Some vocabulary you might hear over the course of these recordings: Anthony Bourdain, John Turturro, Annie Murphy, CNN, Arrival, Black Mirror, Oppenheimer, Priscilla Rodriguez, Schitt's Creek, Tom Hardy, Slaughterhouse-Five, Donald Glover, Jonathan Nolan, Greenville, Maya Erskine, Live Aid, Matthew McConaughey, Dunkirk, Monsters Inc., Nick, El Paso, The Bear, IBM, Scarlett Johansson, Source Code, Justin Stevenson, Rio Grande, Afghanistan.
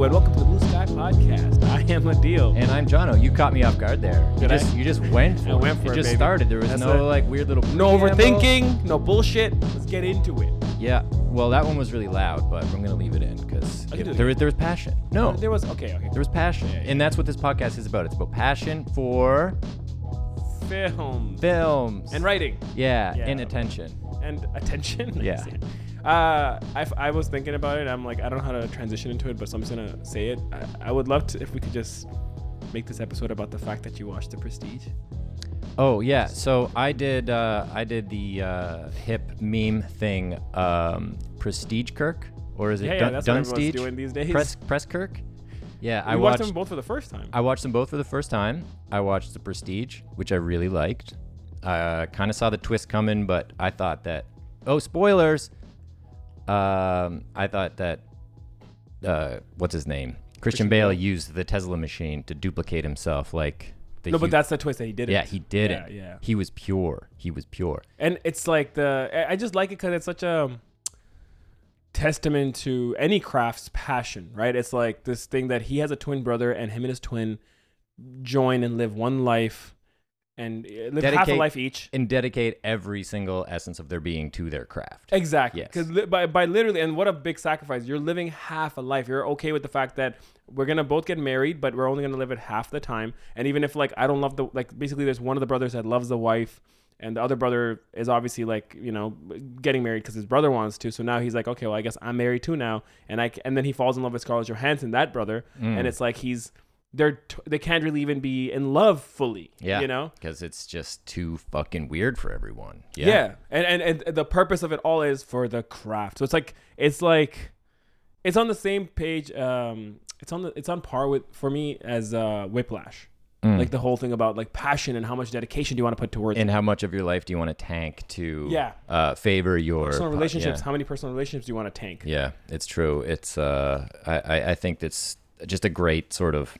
Hello and welcome to the Blue Sky Podcast. I am Adil. And I'm Jono. You caught me off guard there. You just went for it. Just started. There was weird little preamble. No overthinking, no bullshit. Let's get into it. Yeah. Well, that one was really loud, but I'm going to leave it in because there was passion. No. There was passion. Yeah. And that's what this podcast is about. It's about passion for... Films. And writing. Yeah. And attention. Yeah. I was thinking about it. I'm like, I don't know how to transition into it, but so I'm just going to say it. I would love to if we could just make this episode about the fact that you watched The Prestige. Oh, yeah. So I did the hip meme thing, Prestige Kirk, or is it Dunstige? What everyone's doing these days. Press Kirk? Yeah, I watched them both for the first time. I watched The Prestige, which I really liked. Kind of saw the twist coming, but I thought that... Oh, spoilers! I thought that... what's his name? Christian Bale used the Tesla machine to duplicate himself, like... but that's the twist that he didn't. Yeah, he didn't. Yeah. He was pure. And it's like I just like it because it's such a testament to any craft's passion, right? It's like this thing that he has a twin brother, and him and his twin join and live one life, and live half a life each, and dedicate every single essence of their being to their craft. Exactly. Because by literally, and what a big sacrifice! You're living half a life. You're okay with the fact that we're gonna both get married, but we're only gonna live it half the time. And even if I don't love basically, there's one of the brothers that loves the wife, and the other brother is obviously getting married because his brother wants to. So now he's like, okay, well, I guess I'm married too now, and then he falls in love with Scarlett Johansson, that brother, and it's like he's. They can't really even be in love fully, because it's just too fucking weird for everyone. And the purpose of it all is for the craft. So it's it's on the same page. It's on par with, for me, as Whiplash. Like the whole thing about passion and how much dedication do you want to put towards it. How much of your life do you want to tank to favor your personal relationships? Yeah. How many personal relationships do you want to tank? Yeah, it's true. It's I think that's just a great sort of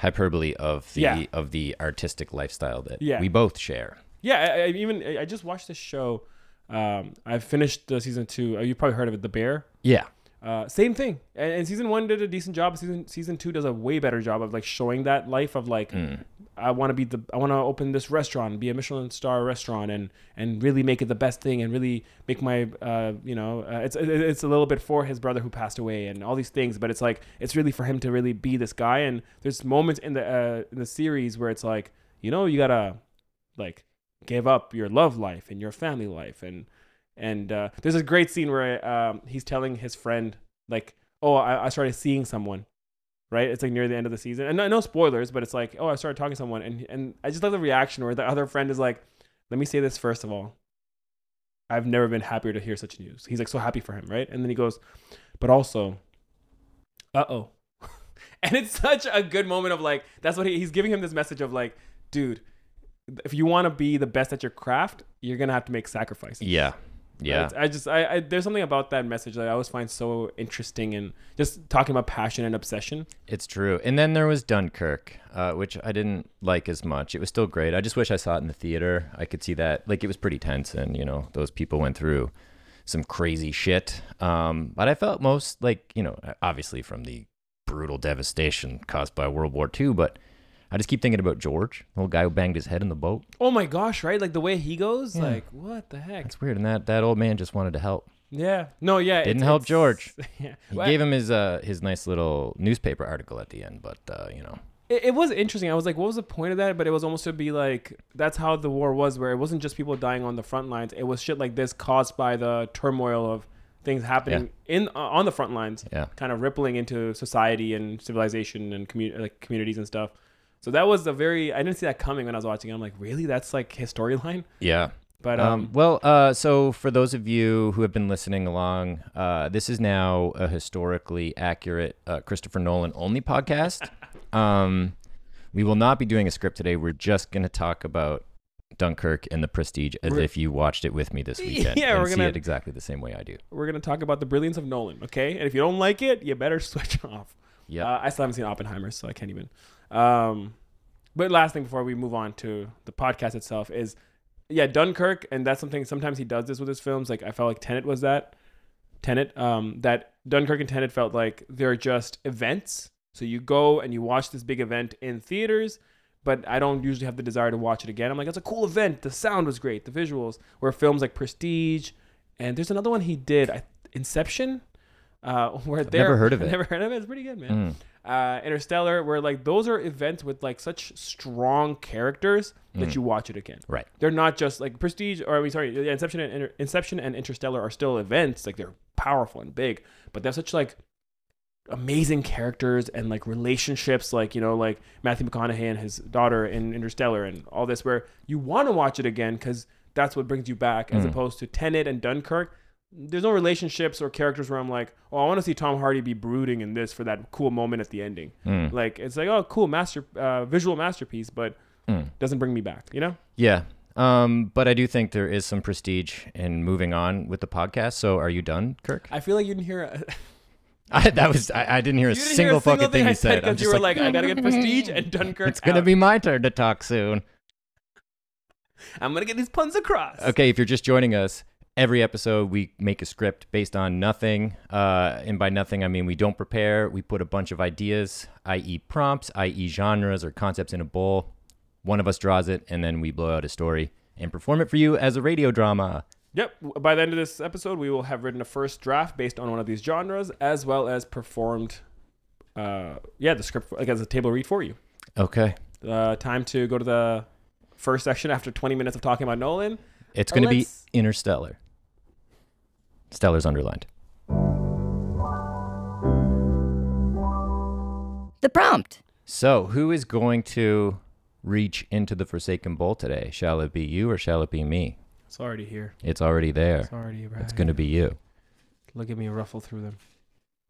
hyperbole of the artistic lifestyle that we both share. I just watched this show. I finished season 2. You probably heard of it, The Bear. Yeah. Same thing. And season 1 did a decent job. Season 2 does a way better job of showing that life of I want to open this restaurant, be a Michelin star restaurant, and really make it the best thing, and really make my it's a little bit for his brother who passed away and all these things, but it's really for him to really be this guy. And there's moments in the series where it's you gotta give up your love life and your family life, and there's a great scene where he's telling his friend I started seeing someone. Right, it's near the end of the season, and no spoilers, but it's I started talking to someone, and I just love the reaction where the other friend is like, "Let me say this first of all, I've never been happier to hear such news." He's so happy for him, right? And then he goes, "But also, uh-oh," and it's such a good moment of that's what he's giving him this message of dude, if you want to be the best at your craft, you're gonna have to make sacrifices. Yeah. Yeah, right? I there's something about that message that I always find so interesting, and just talking about passion and obsession. It's true. And then there was Dunkirk, which I didn't like as much. It was still great. I just wish I saw it in the theater. I could see that it was pretty tense, and those people went through some crazy shit. But I felt most obviously from the brutal devastation caused by World War II, but I just keep thinking about George, the little guy who banged his head in the boat. Oh my gosh, right? The way he goes, what the heck? It's weird, and that old man just wanted to help. Yeah. No, yeah. Didn't help George. Yeah. He gave him his nice little newspaper article at the end, but, It was interesting. I was what was the point of that? But it was almost to be that's how the war was, where it wasn't just people dying on the front lines. It was shit like this caused by the turmoil of things happening on the front lines, kind of rippling into society and civilization and communities and stuff. So that was I didn't see that coming when I was watching it. I'm really? That's his storyline? Yeah. But so for those of you who have been listening along, this is now a historically accurate Christopher Nolan only podcast. We will not be doing a script today. We're just going to talk about Dunkirk and The Prestige if you watched it with me this weekend. Yeah, we're going to see it exactly the same way I do. We're going to talk about the brilliance of Nolan, okay? And if you don't like it, you better switch off. Yeah. I still haven't seen Oppenheimer, so I can't even... but last thing before we move on to the podcast itself is Dunkirk, and that's something sometimes he does this with his films. I felt like Tenet was that. Tenet, that Dunkirk and Tenet felt like they're just events. So you go and you watch this big event in theaters, but I don't usually have the desire to watch it again. I'm like, it's a cool event. The sound was great. The visuals. Where films like Prestige, and there's another one he did, Inception. Never heard of it. It's pretty good, man. Interstellar, where like those are events with like such strong characters that you watch it again. Right. They're not just like Prestige, or Inception and Interstellar are still events. Like they're powerful and big, but they have such like amazing characters and like relationships, like, you know, like Matthew McConaughey and his daughter in Interstellar and all this, where you want to watch it again because that's what brings you back, as opposed to Tenet and Dunkirk. There's no relationships or characters where I'm like, oh, I want to see Tom Hardy be brooding in this for that cool moment at the ending. Like, it's like, oh, cool visual masterpiece, but doesn't bring me back, you know? Yeah. But I do think there is some prestige in moving on with the podcast. So are you done, Kirk? I feel like you didn't hear... I didn't hear a single fucking thing you said. I'm just I got to get Prestige and Dunkirk. It's going to be my turn to talk soon. I'm going to get these puns across. Okay, if you're just joining us, every episode, we make a script based on nothing. And by nothing, I mean we don't prepare. We put a bunch of ideas, i.e. prompts, i.e. genres or concepts in a bowl. One of us draws it, and then we blow out a story and perform it for you as a radio drama. Yep. By the end of this episode, we will have written a first draft based on one of these genres, as well as performed the script like as a table read for you. Okay. Time to go to the first section after 20 minutes of talking about Nolan. It's going to be Interstellar. Stellar's underlined. The prompt. So, who is going to reach into the Forsaken Bowl today? Shall it be you or shall it be me? It's already here. It's already there. It's already right. It's going to be you. Look at me ruffle through them.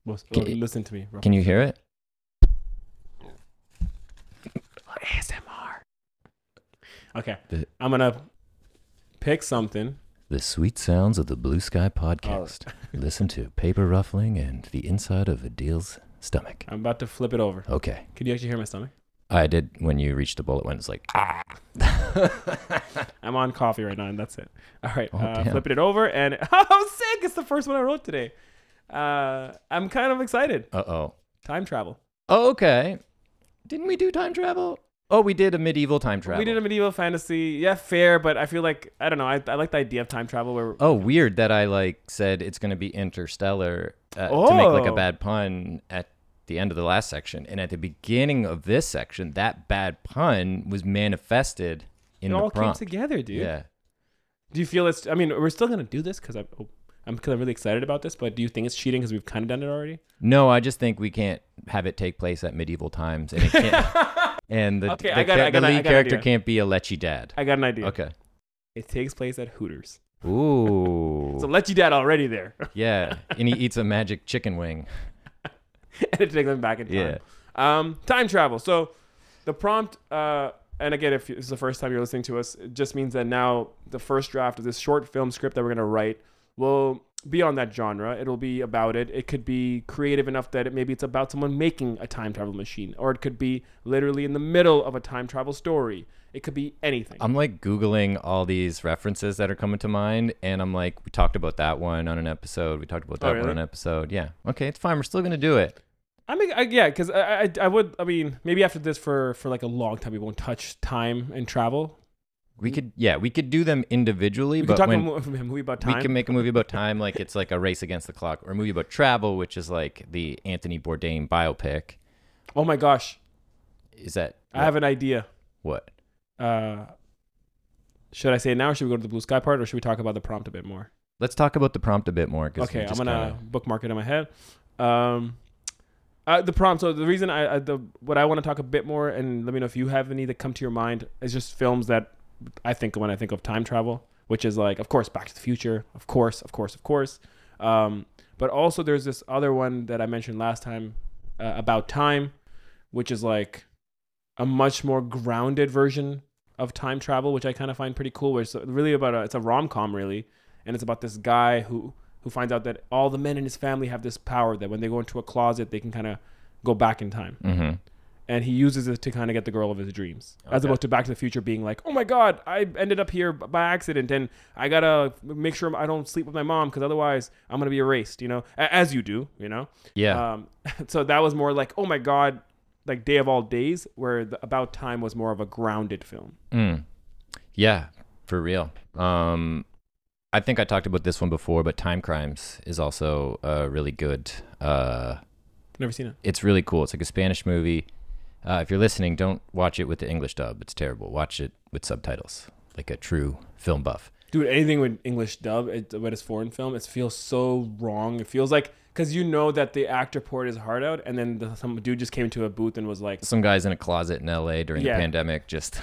Listen to me. Can you hear it? ASMR. Okay. I'm going to pick something. The sweet sounds of the Blue Sky podcast. Right. Listen to paper ruffling and the inside of a deal's stomach. I'm about to flip it over. Okay. Could you actually hear my stomach? I did when you reached the bullet when it's like, ah. I'm on coffee right now and that's it. All right. Flipping it over and I'm sick. It's the first one I wrote today. I'm kind of excited. Uh-oh. Time travel. Oh, okay. Didn't we do time travel? Oh, we did a medieval time travel. We did a medieval fantasy. Yeah, fair, but I feel like, I don't know, I like the idea of time travel. Where weird that I said it's going to be Interstellar to make a bad pun at the end of the last section. And at the beginning of this section, that bad pun was manifested in the prompt. It all came together, dude. Yeah. Do you feel it's, I mean, we're still going to do this because I'm kind of really excited about this, but do you think it's cheating because we've kind of done it already? No, I just think we can't have it take place at medieval times and it can't. And the lead character can't be a lechy dad. I got an idea. Okay. It takes place at Hooters. Ooh. So lechy dad already there. Yeah. And he eats a magic chicken wing. And it takes him back in time. Yeah. Time travel. So the prompt, and again, if this is the first time you're listening to us, it just means that now the first draft of this short film script that we're going to write will be on that genre. It'll be about it. It could be creative enough that it's about someone making a time travel machine, or it could be literally in the middle of a time travel story. It could be anything. I'm Googling all these references that are coming to mind, and I'm like, we talked about that one on an episode. We talked about that one on an episode. Yeah. Okay, it's fine. We're still going to do it. Because I mean, maybe after this for a long time, we won't touch time and travel. We could do them individually, we could talk about a movie about time. We can make a movie about time, like it's like a race against the clock, or a movie about travel, which is like the Anthony Bourdain biopic. Oh my gosh. Is that... I have an idea. What? Should I say it now, or should we go to the Blue Sky part, or should we talk about the prompt a bit more? Let's talk about the prompt a bit more. Okay, I'm going to bookmark it in my head. The prompt. So the reason what I want to talk a bit more, and let me know if you have any that come to your mind, is just films that I think when I think of time travel, which is of course, Back to the Future, of course. But also there's this other one that I mentioned last time, About Time, which is a much more grounded version of time travel, which I kind of find pretty cool, where it's really about it's a rom-com really. And it's about this guy who finds out that all the men in his family have this power that when they go into a closet, they can kind of go back in time. Mm-hmm. and he uses it to kind of get the girl of his dreams, as opposed to Back to the Future being like, oh my God, I ended up here by accident, and I gotta make sure I don't sleep with my mom because otherwise I'm gonna be erased, you know, as you do, you know. Yeah. So that was more like, oh my God, like Day of All Days, where the About Time was more of a grounded film. Mm. Yeah, for real. I think I talked about this one before, but Time Crimes is also really good. Never seen it. It's really cool. It's like a Spanish movie. If you're listening, don't watch it with the English dub. It's terrible. Watch it with subtitles, like a true film buff. Dude, anything with English dub, when it's foreign film, it feels so wrong. It feels like, because you know that the actor poured his heart out, and then some dude just came to a booth and was like... Some guy's in a closet in LA during the pandemic, just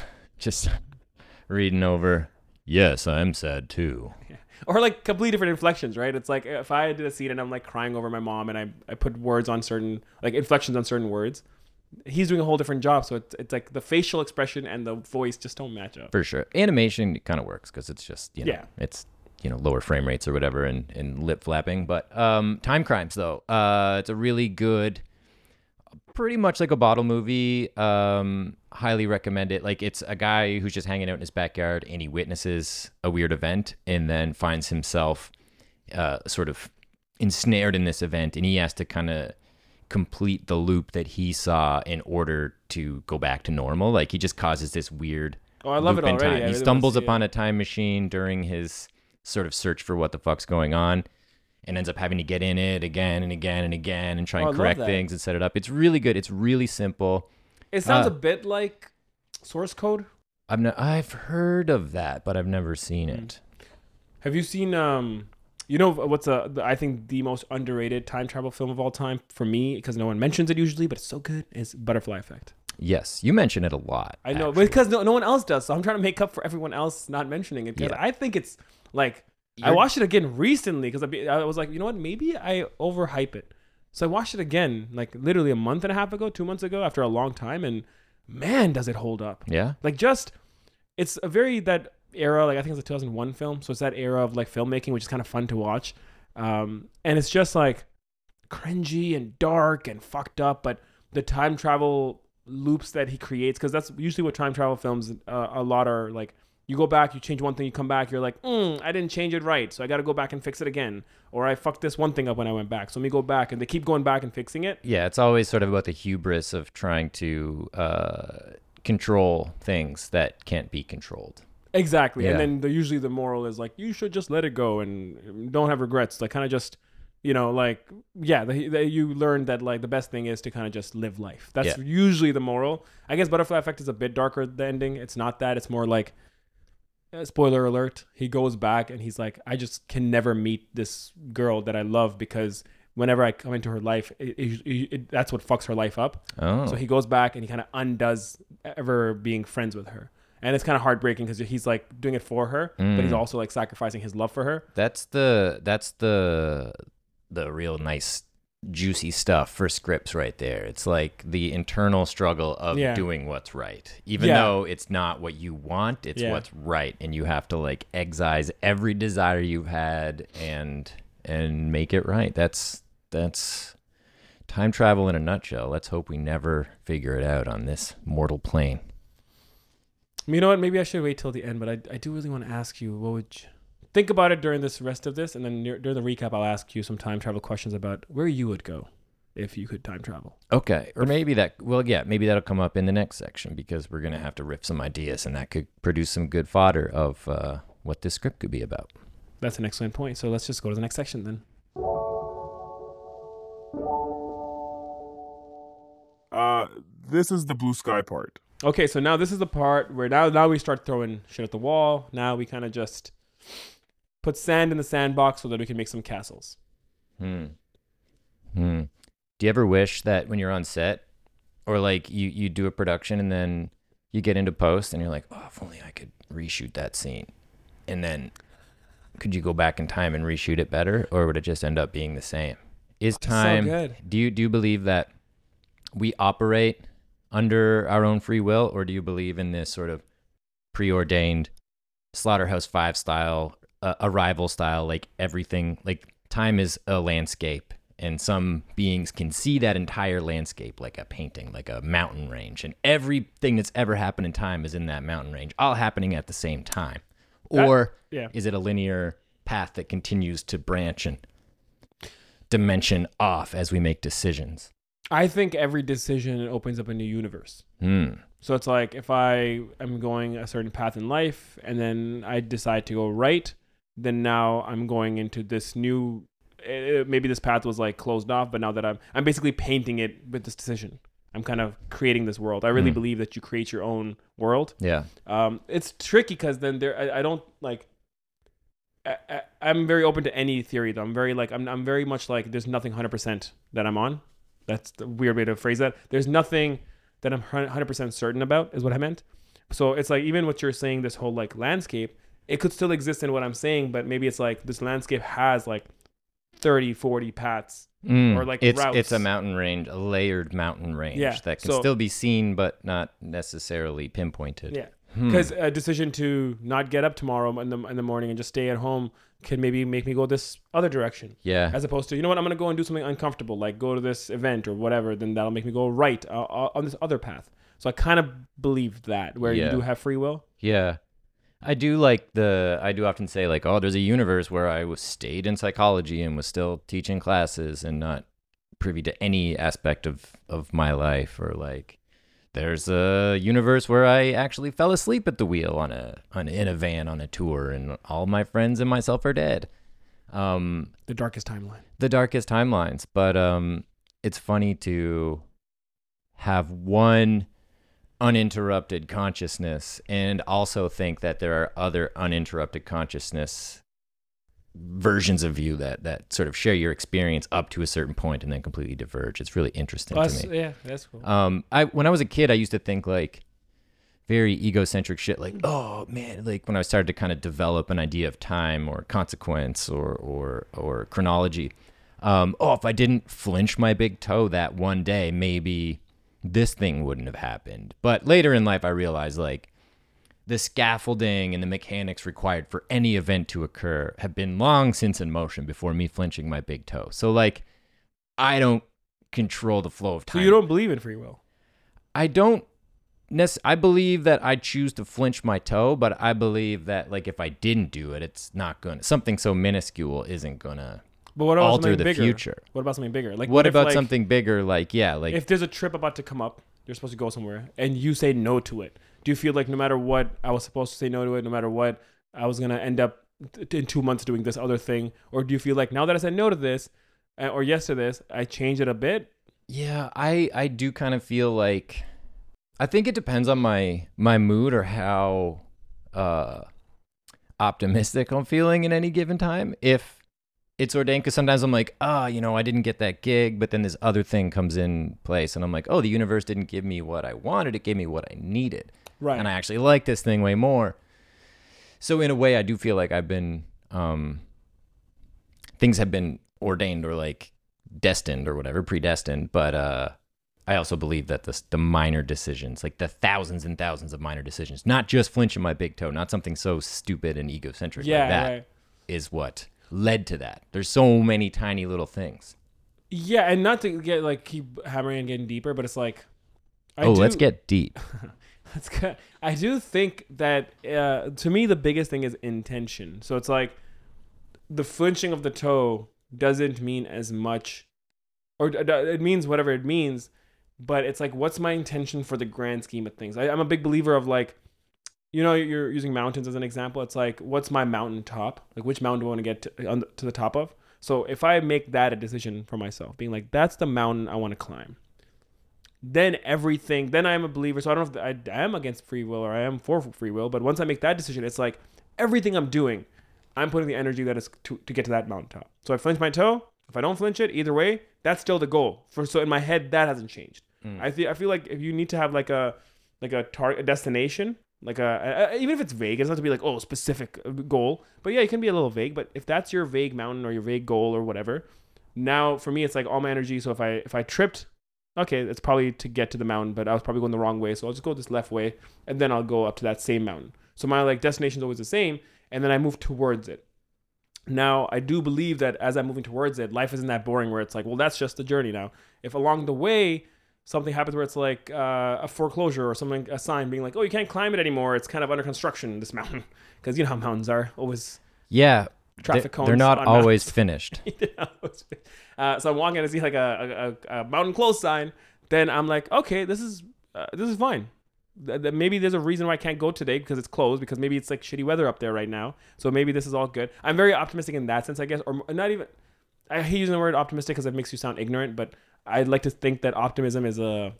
reading over, yes, I'm sad too. Yeah. Or like completely different inflections, right? It's like if I did a scene and I'm like crying over my mom and I put words on certain, like inflections on certain words, he's doing a whole different job. So it's like the facial expression and the voice just don't match up. For sure. Animation kind of works because it's just, you know, it's, you know, lower frame rates or whatever and lip flapping. But Time Crimes, though, it's a really good, pretty much like a bottle movie. Highly recommend it. Like it's a guy who's just hanging out in his backyard and he witnesses a weird event and then finds himself sort of ensnared in this event, and he has to kind of complete the loop that he saw in order to go back to normal. Like he just causes this weird loop in time. He stumbles upon a time machine during his sort of search for what the fuck's going on, and ends up having to get in it again and again and again and try and correct things and set it up. It's really good. It's really simple. It sounds a bit like Source Code. I've heard of that, but I've never seen it. Have you seen, you know, what's I think the most underrated time travel film of all time for me, because no one mentions it usually, but it's so good, is Butterfly Effect. Yes, you mention it a lot. I know, actually. Because no one else does, so I'm trying to make up for everyone else not mentioning it, because I think it's like... I watched it again recently because I was like, you know what? Maybe I overhype it. So I watched it again, like literally a month and a half ago, 2 months ago, after a long time. And man, does it hold up. Yeah. Like it's a very, that era, like I think it's a 2001 film. So it's that era of like filmmaking, which is kind of fun to watch. And it's just like cringy and dark and fucked up. But the time travel loops that he creates, because that's usually what time travel films a lot are like. You go back, you change one thing, you come back, you're like, I didn't change it right, so I got to go back and fix it again. Or I fucked this one thing up when I went back, so let me go back. And they keep going back and fixing it. Yeah, it's always sort of about the hubris of trying to control things that can't be controlled. Exactly. Yeah. And then usually the moral is like, you should just let it go and don't have regrets. Like kind of just, you know, like, yeah, you learn that like the best thing is to kind of just live life. That's usually the moral. I guess Butterfly Effect is a bit darker, the ending. It's not that. It's more like... spoiler alert, he goes back and he's like, I just can never meet this girl that I love because whenever I come into her life, that's what fucks her life up. Oh. So he goes back and he kind of undoes ever being friends with her. And it's kind of heartbreaking because he's like doing it for her, but he's also like sacrificing his love for her. That's the real nice juicy stuff for scripts right there. It's like the internal struggle of doing what's right, even though it's not what you want, it's what's right, and you have to like excise every desire you've had and make it right. That's time travel in a nutshell. Let's hope we never figure it out on this mortal plane. You know what, maybe I should wait till the end, but I do really want to ask you, what would you think about it during this rest of this, and then during the recap, I'll ask you some time travel questions about where you would go if you could time travel. Okay, or maybe that'll come up in the next section because we're gonna have to riff some ideas, and that could produce some good fodder of what this script could be about. That's an excellent point. So let's just go to the next section then. This is the blue sky part. Okay, so now this is the part where now we start throwing shit at the wall. Now we kind of just put sand in the sandbox so that we can make some castles. Do you ever wish that when you're on set or like you do a production and then you get into post and you're like, oh, if only I could reshoot that scene? And then could you go back in time and reshoot it better, or would it just end up being the same? Is time... So good. Do you believe that we operate under our own free will, or do you believe in this sort of preordained Slaughterhouse-Five style, arrival style, like everything, like time is a landscape And some beings can see that entire landscape like a painting, like a mountain range. And everything that's ever happened in time is in that mountain range, all happening at the same time. Or is it a linear path that continues to branch and dimension off as we make decisions? I think every decision opens up a new universe. So it's like if I am going a certain path in life and then I decide to go right, then now I'm going into this new... maybe this path was like closed off, but now that I'm basically painting it with this decision. I'm kind of creating this world. I really believe that you create your own world. Yeah. It's tricky because then there, I don't like, I'm very open to any theory though. I'm very like, I'm very much like, there's nothing 100% that I'm on. That's the weird way to phrase that. There's nothing that I'm 100% certain about is what I meant. So it's like, even what you're saying, this whole like landscape, it could still exist in what I'm saying, but maybe it's like this landscape has like 30, 40 paths or like routes. It's a mountain range, a layered mountain range that can still be seen, but not necessarily pinpointed. Yeah. Because a decision to not get up tomorrow in the morning and just stay at home can maybe make me go this other direction. Yeah. As opposed to, you know what, I'm going to go and do something uncomfortable, like go to this event or whatever, then that'll make me go right on this other path. So I kind of believe that where you do have free will. Yeah. I do often say like, oh, there's a universe where I was stayed in psychology and was still teaching classes and not privy to any aspect of my life, or like there's a universe where I actually fell asleep at the wheel in a van on a tour and all my friends and myself are dead. The darkest timeline. The darkest timelines. But it's funny to have one uninterrupted consciousness and also think that there are other uninterrupted consciousness versions of you that sort of share your experience up to a certain point and then completely diverge. It's really interesting to me. Yeah, that's cool. When I was a kid, I used to think like very egocentric shit, like, oh man, like when I started to kind of develop an idea of time or consequence or chronology, if I didn't flinch my big toe that one day, maybe this thing wouldn't have happened. But later in life, I realized like the scaffolding and the mechanics required for any event to occur have been long since in motion before me flinching my big toe. So like, I don't control the flow of time. So you don't believe in free will? I don't. I believe that I choose to flinch my toe, but I believe that like if I didn't do it, it's not going to, something so minuscule isn't going to. But what about alter the bigger? Future? What about something bigger? Like what about if, like, something bigger? Like if there's a trip about to come up, you're supposed to go somewhere, and you say no to it. Do you feel like no matter what, I was supposed to say no to it? No matter what, I was gonna end up in 2 months doing this other thing, or do you feel like now that I said no to this or yes to this, I changed it a bit? Yeah, I do kind of feel like I think it depends on my mood or how optimistic I'm feeling in any given time. If it's ordained, because sometimes I'm like, I didn't get that gig, but then this other thing comes in place and I'm like, oh, the universe didn't give me what I wanted. It gave me what I needed. Right. And I actually like this thing way more. So in a way, I do feel like I've been, things have been ordained or like destined or whatever, predestined. But I also believe that the minor decisions, like the thousands and thousands of minor decisions, not just flinching my big toe, not something so stupid and egocentric like that is what led to that. There's so many tiny little things. Yeah, and not to get like keep hammering and getting deeper, but it's like let's get deep. I do think that to me the biggest thing is intention. So it's like the flinching of the toe doesn't mean as much, or it means whatever it means, but it's like what's my intention for the grand scheme of things. I'm a big believer of like, you're using mountains as an example. It's like, what's my mountain top? Like, which mountain do I want to get to the top of? So if I make that a decision for myself, being like, that's the mountain I want to climb, then everything, then I'm a believer. So I don't know if I am against free will or I am for free will. But once I make that decision, it's like everything I'm doing, I'm putting the energy that is to get to that mountaintop. So I flinch my toe. If I don't flinch it, either way, that's still the goal. So in my head, that hasn't changed. I feel like if you need to have a destination, like even if it's vague, it's not to be like, oh, specific goal. But yeah, it can be a little vague. But if that's your vague mountain or your vague goal or whatever, now for me, it's like all my energy. So if I tripped, okay, it's probably to get to the mountain, but I was probably going the wrong way. So I'll just go this left way and then I'll go up to that same mountain. So my like destination is always the same. And then I move towards it. Now, I do believe that as I'm moving towards it, life isn't that boring where it's like, well, that's just the journey now. If along the way, something happens where it's like a foreclosure or something, a sign being like, oh, you can't climb it anymore. It's kind of under construction, this mountain. Because you know how mountains are always. Yeah. Traffic cones. They're not always finished. So I'm walking and I see like a mountain closed sign. Then I'm like, okay, this is fine. Maybe there's a reason why I can't go today because it's closed, because maybe it's like shitty weather up there right now. So maybe this is all good. I'm very optimistic in that sense, I guess, or not even. I hate using the word optimistic because it makes you sound ignorant, but I'd like to think that optimism is a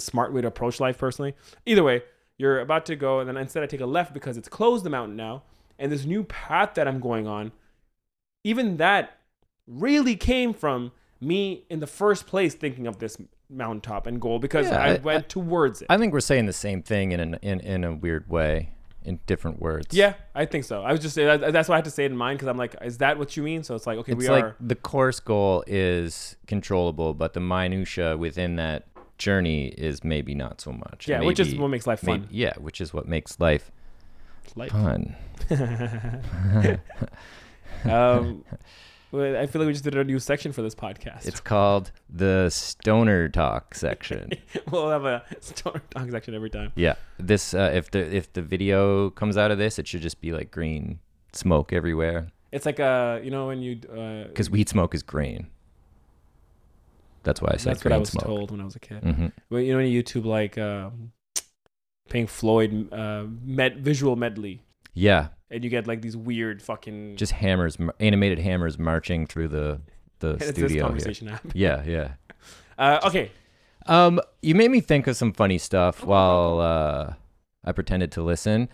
smart way to approach life personally. Either way, you're about to go, and then instead I take a left because it's closed the mountain now, and this new path that I'm going on, even that really came from me in the first place thinking of this mountaintop and goal, because I went towards it. I think we're saying the same thing in a weird way, in different words. Yeah, I think so. I was just saying, that's why I had to say it in mine, because I'm like, is that what you mean? So it's like, okay, the course goal is controllable, but the minutia within that journey is maybe not so much. Yeah, maybe, which is what makes life fun. Which is what makes life fun. I feel like we just did a new section for this podcast. It's called the Stoner Talk section. We'll have a Stoner Talk section every time. Yeah. This if the video comes out of this, it should just be like green smoke everywhere. It's like when you because weed smoke is green. That's why I said that's green smoke. That's what I was told when I was a kid. Mm-hmm. But you know, on YouTube, like Pink Floyd visual medley. Yeah. And you get like these weird fucking just hammers, animated hammers marching through the studio. This conversation app. Yeah. Okay. You made me think of some funny stuff while I pretended to listen.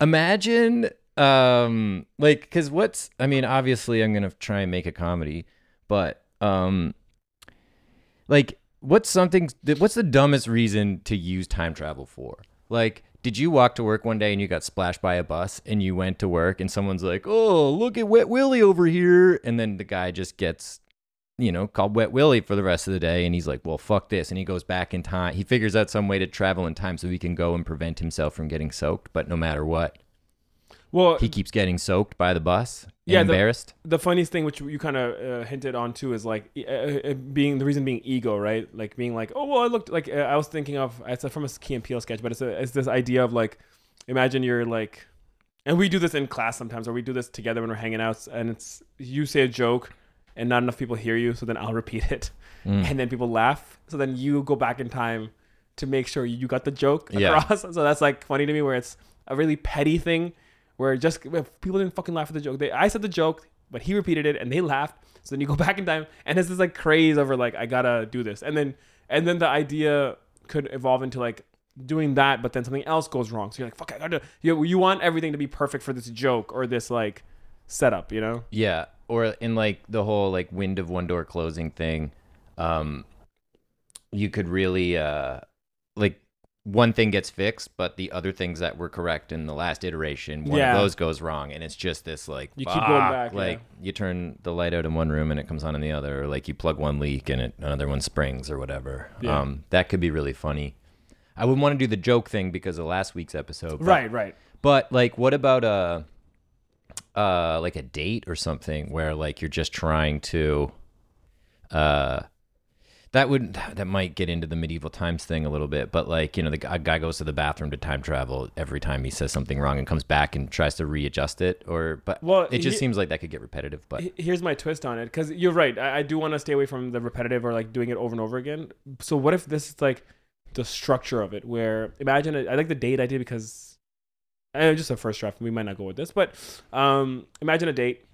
Imagine because obviously I'm gonna try and make a comedy, but what's the dumbest reason to use time travel for? Like, did you walk to work one day and you got splashed by a bus and you went to work and someone's like, oh, look at Wet Willie over here. And then the guy just gets, called Wet Willie for the rest of the day. And he's like, well, fuck this. And he goes back in time. He figures out some way to travel in time so he can go and prevent himself from getting soaked. But no matter what, he keeps getting soaked by the bus. Yeah, embarrassed. The funniest thing, which you kind of hinted on too, is like being ego, right? Like being like, oh well, I looked like I was thinking of it's from a Key and Peele sketch, but it's this idea of like, imagine you're like, and we do this in class sometimes, or we do this together when we're hanging out, and it's you say a joke, and not enough people hear you, so then I'll repeat it, and then people laugh, so then you go back in time to make sure you got the joke across. So that's like funny to me, where it's a really petty thing. Where just people didn't fucking laugh at the joke. I said the joke, but he repeated it and they laughed. So then you go back in time and it's this like craze over like, I gotta do this. And then the idea could evolve into like doing that, but then something else goes wrong. So you're like, fuck, I gotta do it. You want everything to be perfect for this joke or this like setup, you know? Yeah. Or in like the whole like wind of one door closing thing, you could really one thing gets fixed, but the other things that were correct in the last iteration, one of those goes wrong, and it's just this like you keep going back. Like you turn the light out in one room and it comes on in the other, or like you plug one leak and another one springs or whatever. Yeah. That could be really funny. I wouldn't want to do the joke thing because of last week's episode. But, right. But like, what about a date or something where like you're just trying to That might get into the medieval times thing a little bit, but like, the guy goes to the bathroom to time travel every time he says something wrong and comes back and tries to readjust it it just seems like that could get repetitive. But here's my twist on it, because you're right. I do want to stay away from the repetitive or like doing it over and over again. So what if this is like the structure of it, where imagine I like the date idea because just a first draft. We might not go with this, but imagine a date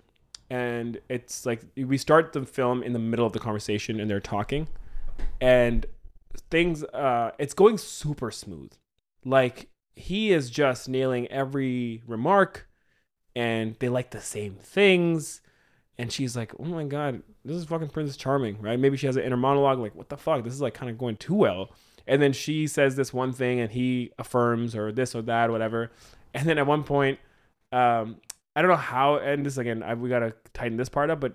and it's like we start the film in the middle of the conversation and they're talking. And things, it's going super smooth. Like, he is just nailing every remark, and they like the same things. And she's like, oh my God, this is fucking Princess Charming, right? Maybe she has an inner monologue, like, what the fuck? This is like kind of going too well. And then she says this one thing, and he affirms, or this or that, or whatever. And then at one point, I don't know how, and this again, we got to tighten this part up, but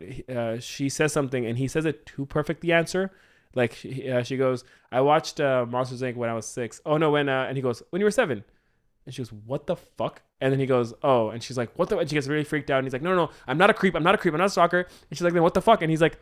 she says something, and he says it too perfect, the answer. Like she goes, I watched Monsters Inc. when I was 6. Oh no, when and he goes, when you were 7. And she goes, what the fuck? And then he goes, oh. And she's like, what the? And she gets really freaked out. And he's like, no, I'm not a creep. I'm not a stalker. And she's like, then what the fuck? And he's like,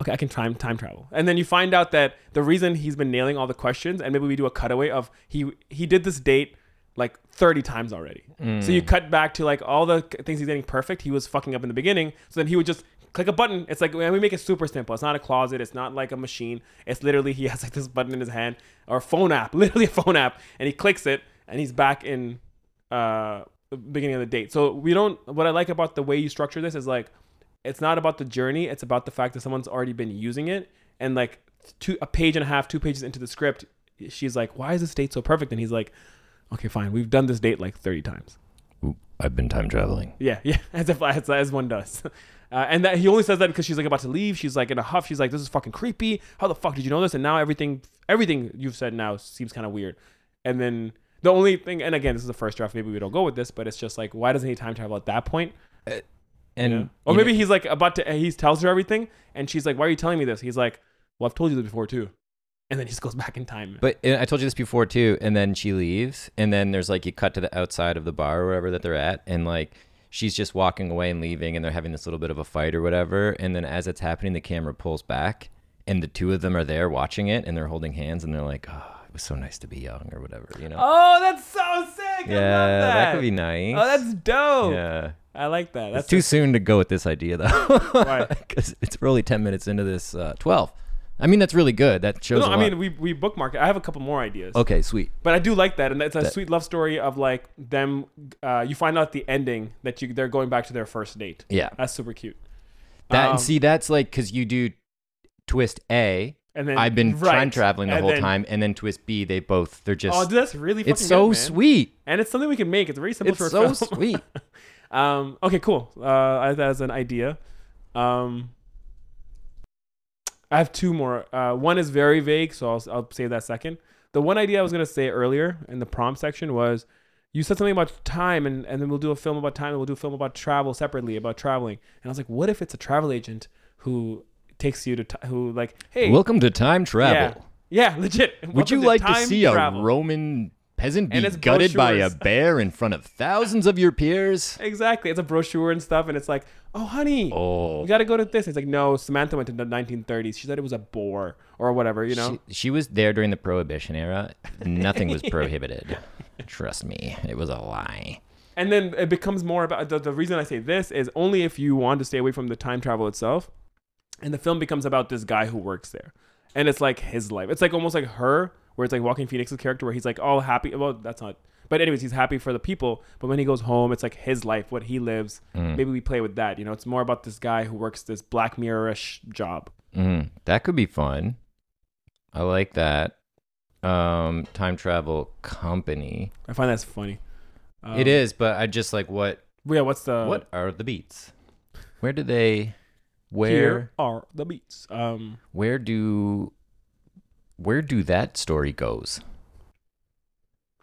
okay, I can time travel. And then you find out that the reason he's been nailing all the questions, and maybe we do a cutaway of he did this date like 30 times already. So you cut back to like all the things he's getting perfect. He was fucking up in the beginning. So then he would just click a button. It's like, we make it super simple. It's not a closet. It's not like a machine. It's literally, he has like this button in his hand, or a phone app, literally a phone app. And he clicks it and he's back in the beginning of the date. So what I like about the way you structure this is like, it's not about the journey. It's about the fact that someone's already been using it. And like a page and a half, 2 pages into the script, she's like, why is this date so perfect? And he's like, okay, fine. We've done this date like 30 times. Ooh, I've been time traveling. Yeah. As one does. And that he only says that because she's like about to leave. She's like in a huff. She's like, this is fucking creepy. How the fuck did you know this? And now everything you've said now seems kind of weird. And then the only thing, and again, this is the first draft. Maybe we don't go with this, but it's just like, why doesn't he time travel at that point? And you know? Or maybe he's like he tells her everything and she's like, why are you telling me this? He's like, well, I've told you this before too. And then he just goes back in time. But I told you this before too. And then she leaves. And then there's like, you cut to the outside of the bar or wherever that they're at. And like, she's just walking away and leaving. And they're having this little bit of a fight or whatever. And then as it's happening, the camera pulls back and the two of them are there watching it and they're holding hands and they're like, oh, it was so nice to be young or whatever, you know? Oh, that's so sick. Yeah, I love that. That could be nice. Oh, that's dope. Yeah. I like that. That's too soon to go with this idea though. Why? Because it's really 10 minutes into this 12. I mean, that's really good. That shows a lot. I mean, we bookmark it. I have a couple more ideas. Okay, sweet. But I do like that. And it's a sweet love story of like them. You find out the ending that they're going back to their first date. Yeah. That's super cute. That and see, that's like, because you do twist A. And then I've been time traveling the whole time. And then twist B, they're just. Oh, dude, that's really fucking good, it's so sweet. And it's something we can make. It's very simple for a film. It's so sweet. Okay, cool. That's an idea. I have 2 more. One is very vague, so I'll save that second. The one idea I was going to say earlier in the prompt section was, you said something about time, and then we'll do a film about time, and we'll do a film about travel separately, about traveling. And I was like, what if it's a travel agent who takes you to, who like, hey. Welcome to time travel. Yeah, legit. Would you like to see a Roman peasant be gutted by a bear in front of thousands of your peers? Exactly. It's a brochure and stuff, and it's like, oh, honey, you got to go to this. It's like, no, Samantha went to the 1930s. She said it was a bore or whatever, you know? She was there during the Prohibition era. Nothing was prohibited. Trust me, it was a lie. And then it becomes more about, the reason I say this is only if you want to stay away from the time travel itself, and the film becomes about this guy who works there. And it's like his life. It's like almost like her, where it's like Joaquin Phoenix's character, where he's like all happy. Well, that's not. But anyways, he's happy for the people. But when he goes home, it's like his life, what he lives. Maybe we play with that. You know, it's more about this guy who works this Black Mirror-ish job. That could be fun. I like that. Time travel company. I find that's funny. It is, but I just like what. Yeah, what are the beats? Where do they? Here are the beats. Where do that story goes?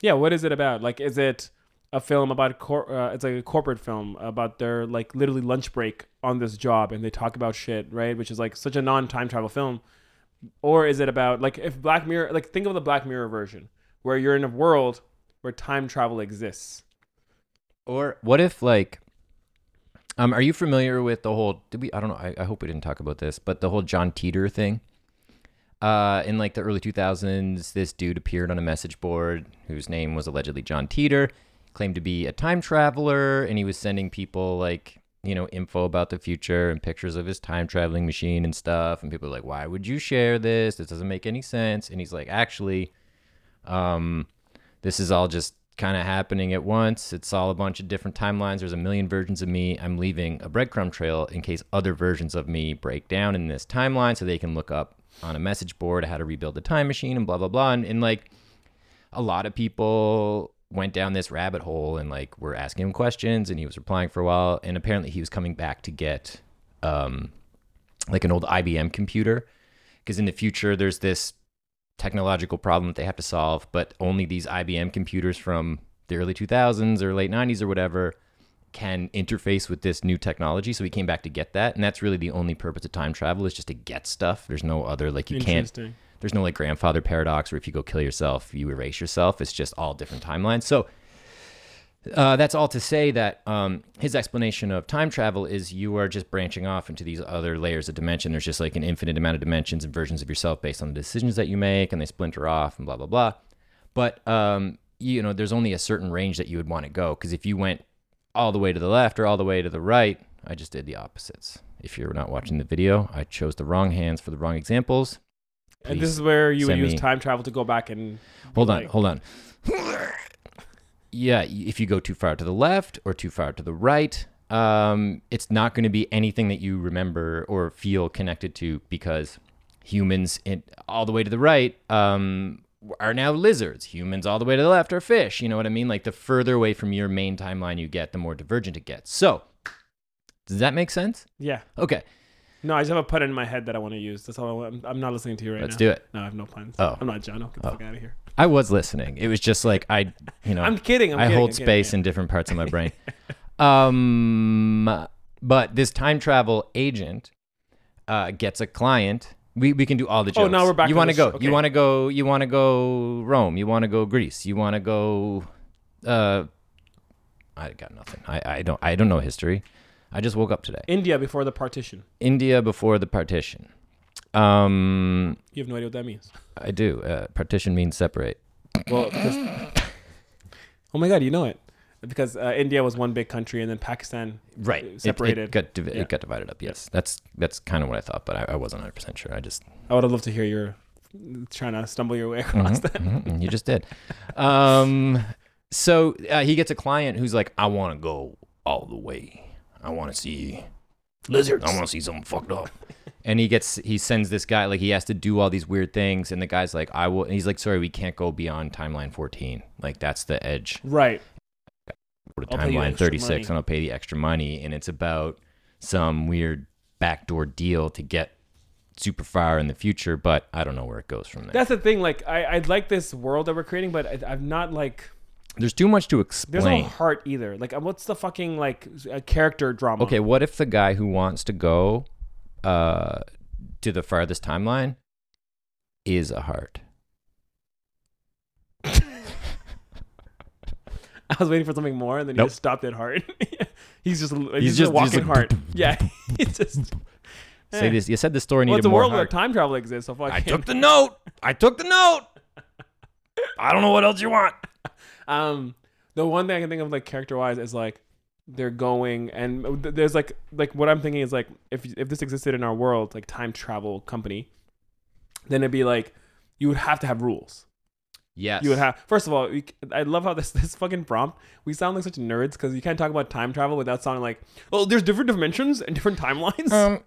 Yeah, what is it about? Like, is it a film about it's like a corporate film about their like literally lunch break on this job, and they talk about shit, right? Which is like such a non-time travel film. Or is it about like, if Black Mirror, like think of the Black Mirror version where you're in a world where time travel exists. Or what if like, are you familiar with the whole? I don't know. I hope we didn't talk about this, but the whole John Titor thing. In like the early 2000s, this dude appeared on a message board whose name was allegedly John Titor, claimed to be a time traveler, and he was sending people like, you know, info about the future and pictures of his time traveling machine and stuff. And people are like, why would you share this? This doesn't make any sense. And he's like, actually, this is all just kind of happening at once. It's all a bunch of different timelines. There's a million versions of me. I'm leaving a breadcrumb trail in case other versions of me break down in this timeline so they can look up on a message board how to rebuild the time machine and blah, blah, blah. And like a lot of people went down this rabbit hole and like were asking him questions and he was replying for a while. And apparently he was coming back to get like an old IBM computer, because in the future there's this technological problem that they have to solve, but only these IBM computers from the early 2000s or late 90s or whatever can interface with this new technology. So he came back to get that. And that's really the only purpose of time travel, is just to get stuff. There's no other, like, you can't, there's no like grandfather paradox where if you go kill yourself, you erase yourself. It's just all different timelines. So that's all to say that his explanation of time travel is you are just branching off into these other layers of dimension. There's just like an infinite amount of dimensions and versions of yourself based on the decisions that you make, and they splinter off and blah, blah, blah. But, you know, there's only a certain range that you would want to go, because if you went all the way to the left or all the way to the right, I just did the opposites. If you're not watching the video, I chose the wrong hands for the wrong examples. Please, and this is where you would use time travel to go back and... Hold on. Yeah, if you go too far to the left or too far to the right, it's not going to be anything that you remember or feel connected to, because humans all the way to the right are now lizards. Humans all the way to the left are fish. You know what I mean? Like, the further away from your main timeline you get, the more divergent it gets. So, does that make sense? Yeah. Okay. No, I just have a pun in my head that I want to use. That's all I want. I'm not listening to you right now. Let's do it. No, I have no puns. Oh. I'm not John. Get the fuck out of here. I was listening. It was just like I hold space in different parts of my brain. But this time travel agent gets a client. We can do all the jokes. Oh, now we're back. You want to go? Okay. You want to go Rome? You want to go Greece? You want to go? I got nothing. I don't know history. I just woke up today. India before the partition. You have no idea what that means. I do. Partition means separate. Well, oh my God, you know it. Because India was one big country, and then Pakistan separated. It got divided up, yes. That's kind of what I thought, but I wasn't 100% sure. I would have loved to hear you're trying to stumble your way across that. Mm-hmm, you just did. So he gets a client who's like, I want to go all the way. I want to see lizards. I want to see something fucked up. And he sends this guy, like, he has to do all these weird things. And the guy's like, I will. And he's like, sorry, we can't go beyond timeline 14. Like, that's the edge. Right. Go to timeline 36 money. And I'll pay the extra money. And it's about some weird backdoor deal to get super far in the future. But I don't know where it goes from there. That's the thing. Like, I like this world that we're creating, but I'm not like... There's too much to explain. There's no heart either. Like, what's the fucking, like, a character drama? Okay, what if the guy who wants to go to the farthest timeline is a heart? I was waiting for something more, and then he just stopped at heart. He's just a walking heart. Yeah, he's just... Say this. You said the story needed more heart. It's a world where time travel exists. So I took the note! I don't know what else you want. The one thing I can think of, like, character wise is like they're going, and there's like what I'm thinking is like if this existed in our world, like time travel company, then it'd be like you would have to have rules. Yes. You would have. First of all, I love how this fucking prompt. We sound like such nerds because you can't talk about time travel without sounding like, oh, there's different dimensions and different timelines.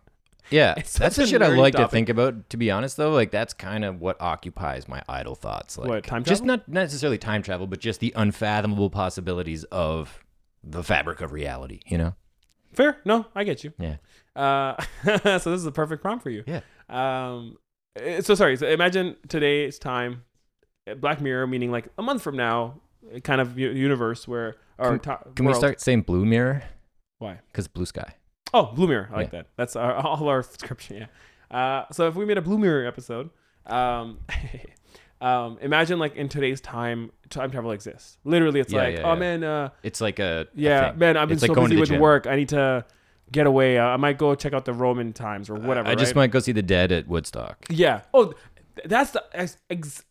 Yeah, that's the shit I like to think about, to be honest, though. Like, that's kind of what occupies my idle thoughts. Like, what, time travel? Just not necessarily time travel, but just the unfathomable possibilities of the fabric of reality, you know? Fair. No, I get you. Yeah. So this is the perfect prompt for you. Yeah. So imagine today's time, Black Mirror, meaning like a month from now, kind of universe where... Can we start saying Blue Mirror? Why? Because blue sky. Oh, Blue Mirror. I like that. That's all our description, yeah. So if we made a Blue Mirror episode, imagine like in today's time travel exists. Literally, it's man. It's like a... Yeah, man, I've been so busy with work. I need to get away. I might go check out the Roman times or whatever. I just might go see the dead at Woodstock. Yeah. Oh, that's the...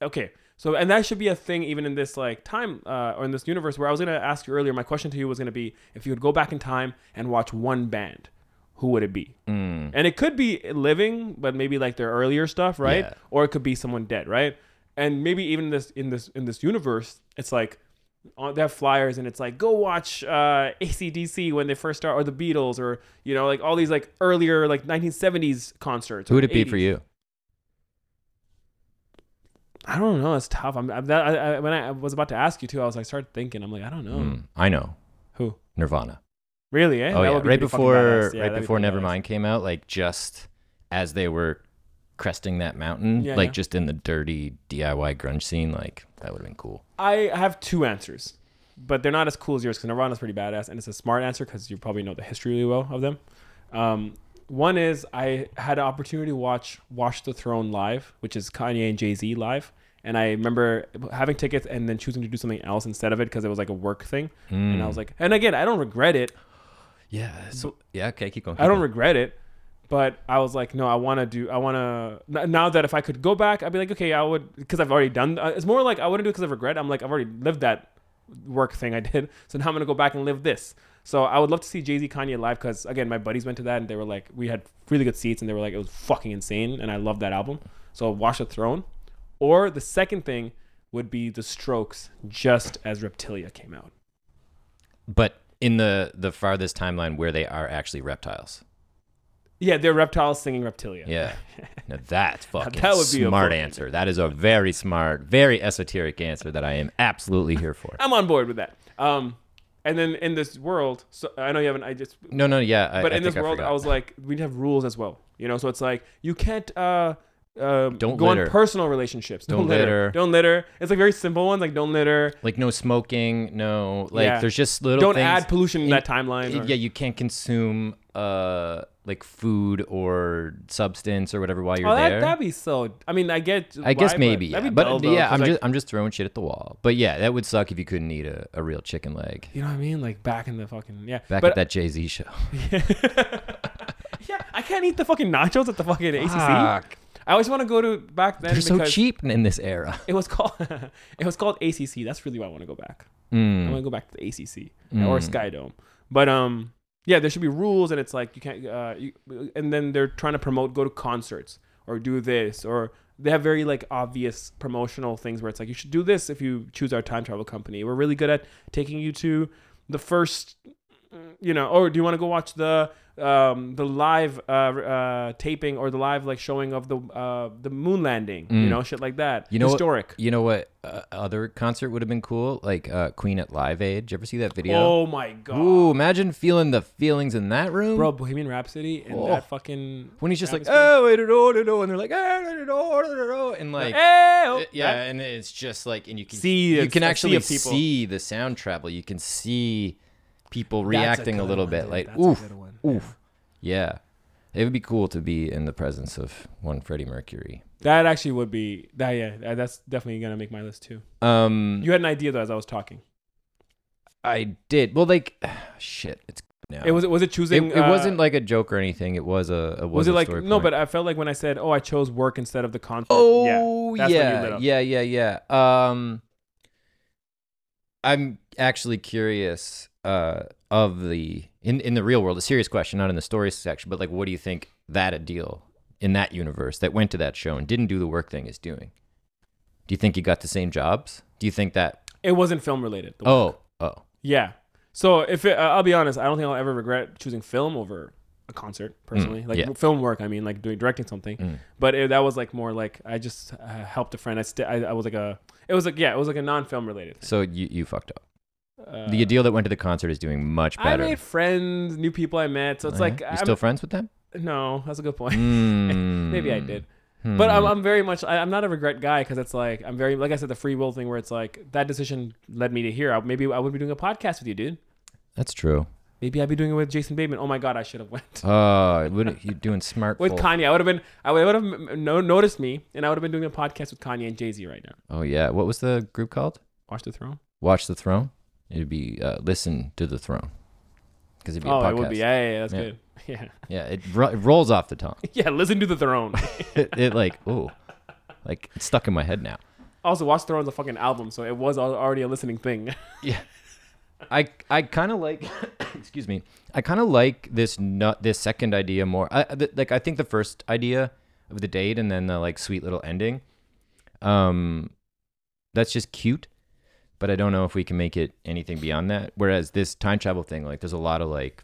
Okay. So, and that should be a thing even in this like time or in this universe where I was going to ask you earlier, my question to you was going to be, if you would go back in time and watch one band, who would it be? Mm. And it could be living, but maybe like their earlier stuff, right? Yeah. Or it could be someone dead, right? And maybe even in this universe, it's like they have flyers and it's like, go watch AC/DC when they first start, or the Beatles, or, you know, like all these like earlier like 1970s concerts. Who would it be for you? I don't know. It's tough. When I was about to ask you too, I was like, started thinking. I'm like, I don't know. I know. Who? Nirvana. Really? Eh? Oh, yeah. Right before Nevermind came out, like just as they were cresting that mountain, just in the dirty DIY grunge scene, like that would have been cool. I have two answers, but they're not as cool as yours because Nirvana's pretty badass, and it's a smart answer because you probably know the history really well of them. One is I had an opportunity to watch the Throne live, which is Kanye and Jay-Z live. And I remember having tickets and then choosing to do something else instead of it because it was like a work thing. Mm. And I was like, and again, I don't regret it. Yeah. So yeah. Okay. Keep going. I don't regret it. But I was like, no, I want to, now that if I could go back, I'd be like, okay, I would, because I've already done, it's more like I wouldn't do it because of regret. I'm like, I've already lived that work thing I did. So now I'm going to go back and live this. So I would love to see Jay-Z Kanye live because, again, my buddies went to that and they were like, we had really good seats and they were like, it was fucking insane. And I love that album. So Watch the Throne. Or the second thing would be The Strokes just as Reptilia came out. But in the farthest timeline where they are actually reptiles. Yeah, they're reptiles singing Reptilia. Yeah. Now that's fucking now that would be smart answer. That is a very smart, very esoteric answer that I am absolutely here for. I'm on board with that. And then in this world, so I know you haven't, I just... No, yeah. I was like, we'd have rules as well. You know, so it's like, you can't don't go litter. On personal relationships. Don't litter. Don't litter. It's like very simple ones, like don't litter. Like no smoking, no... Like yeah. There's just little don't things. Don't add pollution in that timeline. Yeah, you can't consume... like food or substance or whatever while you're there. That'd be so. I mean, I guess maybe. Yeah. But I'm just throwing shit at the wall. But yeah, that would suck if you couldn't eat a real chicken leg. You know what I mean? Like back in the fucking yeah. Back at that Jay-Z show. Yeah. Yeah, I can't eat the fucking nachos at the fucking ACC. I always want to go to back then. They're so cheap in this era. It was called ACC. That's really why I want to go back. I want to go back to the ACC or Skydome. But yeah, there should be rules, and it's like you can't. And then they're trying to promote, go to concerts or do this, or they have very like obvious promotional things where it's like you should do this if you choose our time travel company. We're really good at taking you to the first, you know. Or do you want to go watch the live taping or the live like showing of the moon landing? You know, shit like that. You know, historic. You know what other concert would have been cool? Like Queen at Live Aid. Did you ever see that video? Oh my god! Ooh, imagine feeling the feelings in that room, bro. Bohemian Rhapsody and that fucking when he's just atmosphere. Like, oh, and they're like, oh, and like, yeah, and it's just like, and you can see, you can actually see the sound travel. You can see people reacting a little bit, dude. Like, that's oof, yeah. It would be cool to be in the presence of one Freddie Mercury. That actually would be that. Yeah, that's definitely gonna make my list too. You had an idea though as I was talking. I did. Well, like, shit. It's now. It was it choosing? It wasn't like a joke or anything. It was a was it a like no? Point. But I felt like when I said, "Oh, I chose work instead of the concert." Oh yeah, yeah. I'm actually curious of the in the real world. A serious question, not in the story section, but like, what do you think that a deal? In that universe that went to that show and didn't do the work thing is doing. Do you think you got the same jobs? Do you think that... It wasn't film related. Oh. Yeah. So if it, I'll be honest, I don't think I'll ever regret choosing film over a concert personally. Like film work, I mean, like directing something. But that was like more like, I just helped a friend. I was like a... It was like, yeah, it was like a non-film related thing. So you fucked up. The deal that went to the concert is doing much better. I made friends, new people I met. So it's like... You still friends with them? No, that's a good point. Maybe I did, but I'm very much I'm not a regret guy because it's like I'm very like I said the free will thing where it's like that decision led me to here. Maybe I would be doing a podcast with you, dude. That's true. Maybe I'd be doing it with Jason Bateman. Oh my god, I should have went. Oh, you're doing smart with Kanye. I would have noticed me, and I would have been doing a podcast with Kanye and Jay-Z right now. Oh yeah, what was the group called? Watch the Throne. Watch the Throne. It'd be Listen to the Throne. It'd be a podcast. It would be. Yeah, that's good. Yeah. Yeah, it rolls off the tongue. Yeah, Listen to the Throne. it like, ooh. Like, it's stuck in my head now. Also, Watch the Throne's a fucking album, so it was already a listening thing. Yeah. I kind of like, excuse me, I kind of like this second idea more. I think the first idea of the date and then the like sweet little ending, that's just cute. But I don't know if we can make it anything beyond that. Whereas this time travel thing, like, there's a lot of like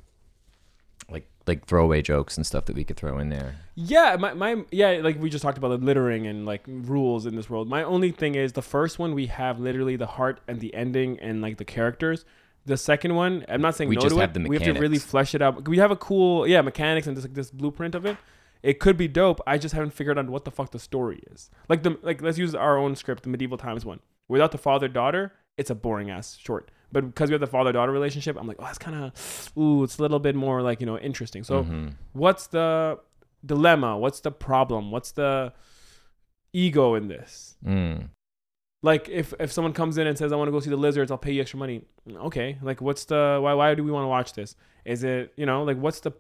throwaway jokes and stuff that we could throw in there. Yeah, like we just talked about the littering and like rules in this world. My only thing is the first one we have literally the heart and the ending and like the characters. The second one, I'm not saying we no just to have it. The mechanics. We have to really flesh it out. We have a cool mechanics and just like this blueprint of it. It could be dope. I just haven't figured out what the fuck the story is. Like let's use our own script, the medieval times one. Without the father-daughter, it's a boring ass short. But because we have the father-daughter relationship, I'm like, oh, that's kind of, ooh, it's a little bit more like, you know, interesting. So what's the dilemma? What's the problem? What's the ego in this? Like, if someone comes in and says, I want to go see the lizards, I'll pay you extra money. Okay. Like, what's the, why do we want to watch this? Is it, you know, like, what's the,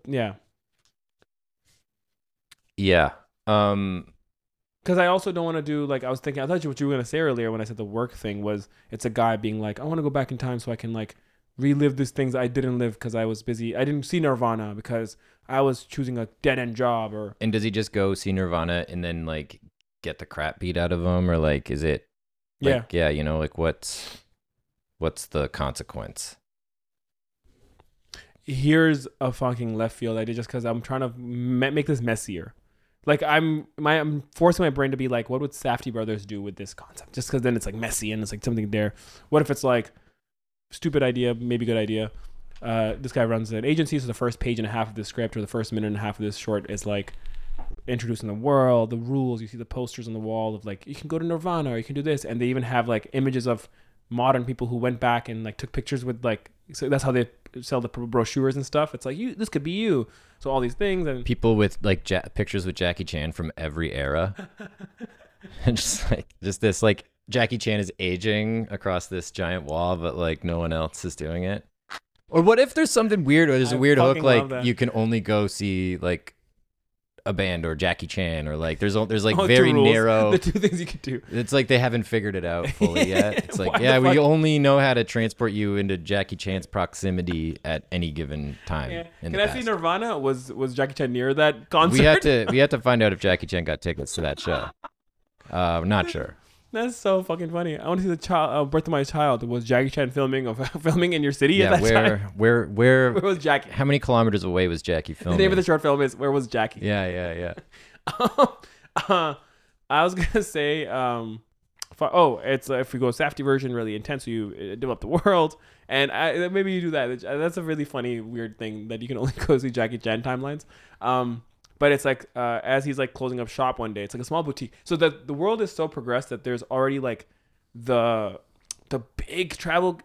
Yeah. Because I also don't want to do, like, I was thinking, I thought what you were going to say earlier when I said the work thing was, it's a guy being like, I want to go back in time so I can, like, relive these things I didn't live because I was busy. I didn't see Nirvana because I was choosing a dead-end job or... And does he just go see Nirvana and then, like, get the crap beat out of him? Or, like, is it... Like, yeah. Yeah, you know, like, what's the consequence? Here's a fucking left field idea just because I'm trying to make this messier. Like, I'm forcing my brain to be like, what would Safdie Brothers do with this concept? Just because then it's like messy and it's like something there. What if it's like stupid idea, maybe good idea? This guy runs an agency, so the first page and a half of the script or the first minute and a half of this short is like introducing the world, the rules. You see the posters on the wall of like, you can go to Nirvana or you can do this. And they even have like images of modern people who went back and like took pictures with like, so that's how they sell the brochures and stuff. It's like, you, this could be you. So all these things and people with like pictures with Jackie Chan from every era, and just this like Jackie Chan is aging across this giant wall, but like no one else is doing it. Or what if there's something weird, or there's a weird hook like that. You can only go see like a band or Jackie Chan, or like there's like very narrow. The two things you could do. It's like they haven't figured it out fully yet. It's like we only know how to transport you into Jackie Chan's proximity at any given time. Yeah. Can I see Nirvana? Was Jackie Chan near that concert? We have to find out if Jackie Chan got tickets to that show. Not sure. That's so fucking funny. I want to see the Birth of My Child. Was Jackie Chan filming in your city at that time? Where was Jackie? How many kilometers away was Jackie filming? The name of the short film is Where Was Jackie? Yeah. I was gonna say, it's if we go Safdie version, really intense. So you develop the world, and maybe you do that. That's a really funny, weird thing that you can only go see Jackie Chan timelines. But it's like as he's like closing up shop one day, it's like a small boutique. So the world is so progressed that there's already like the big time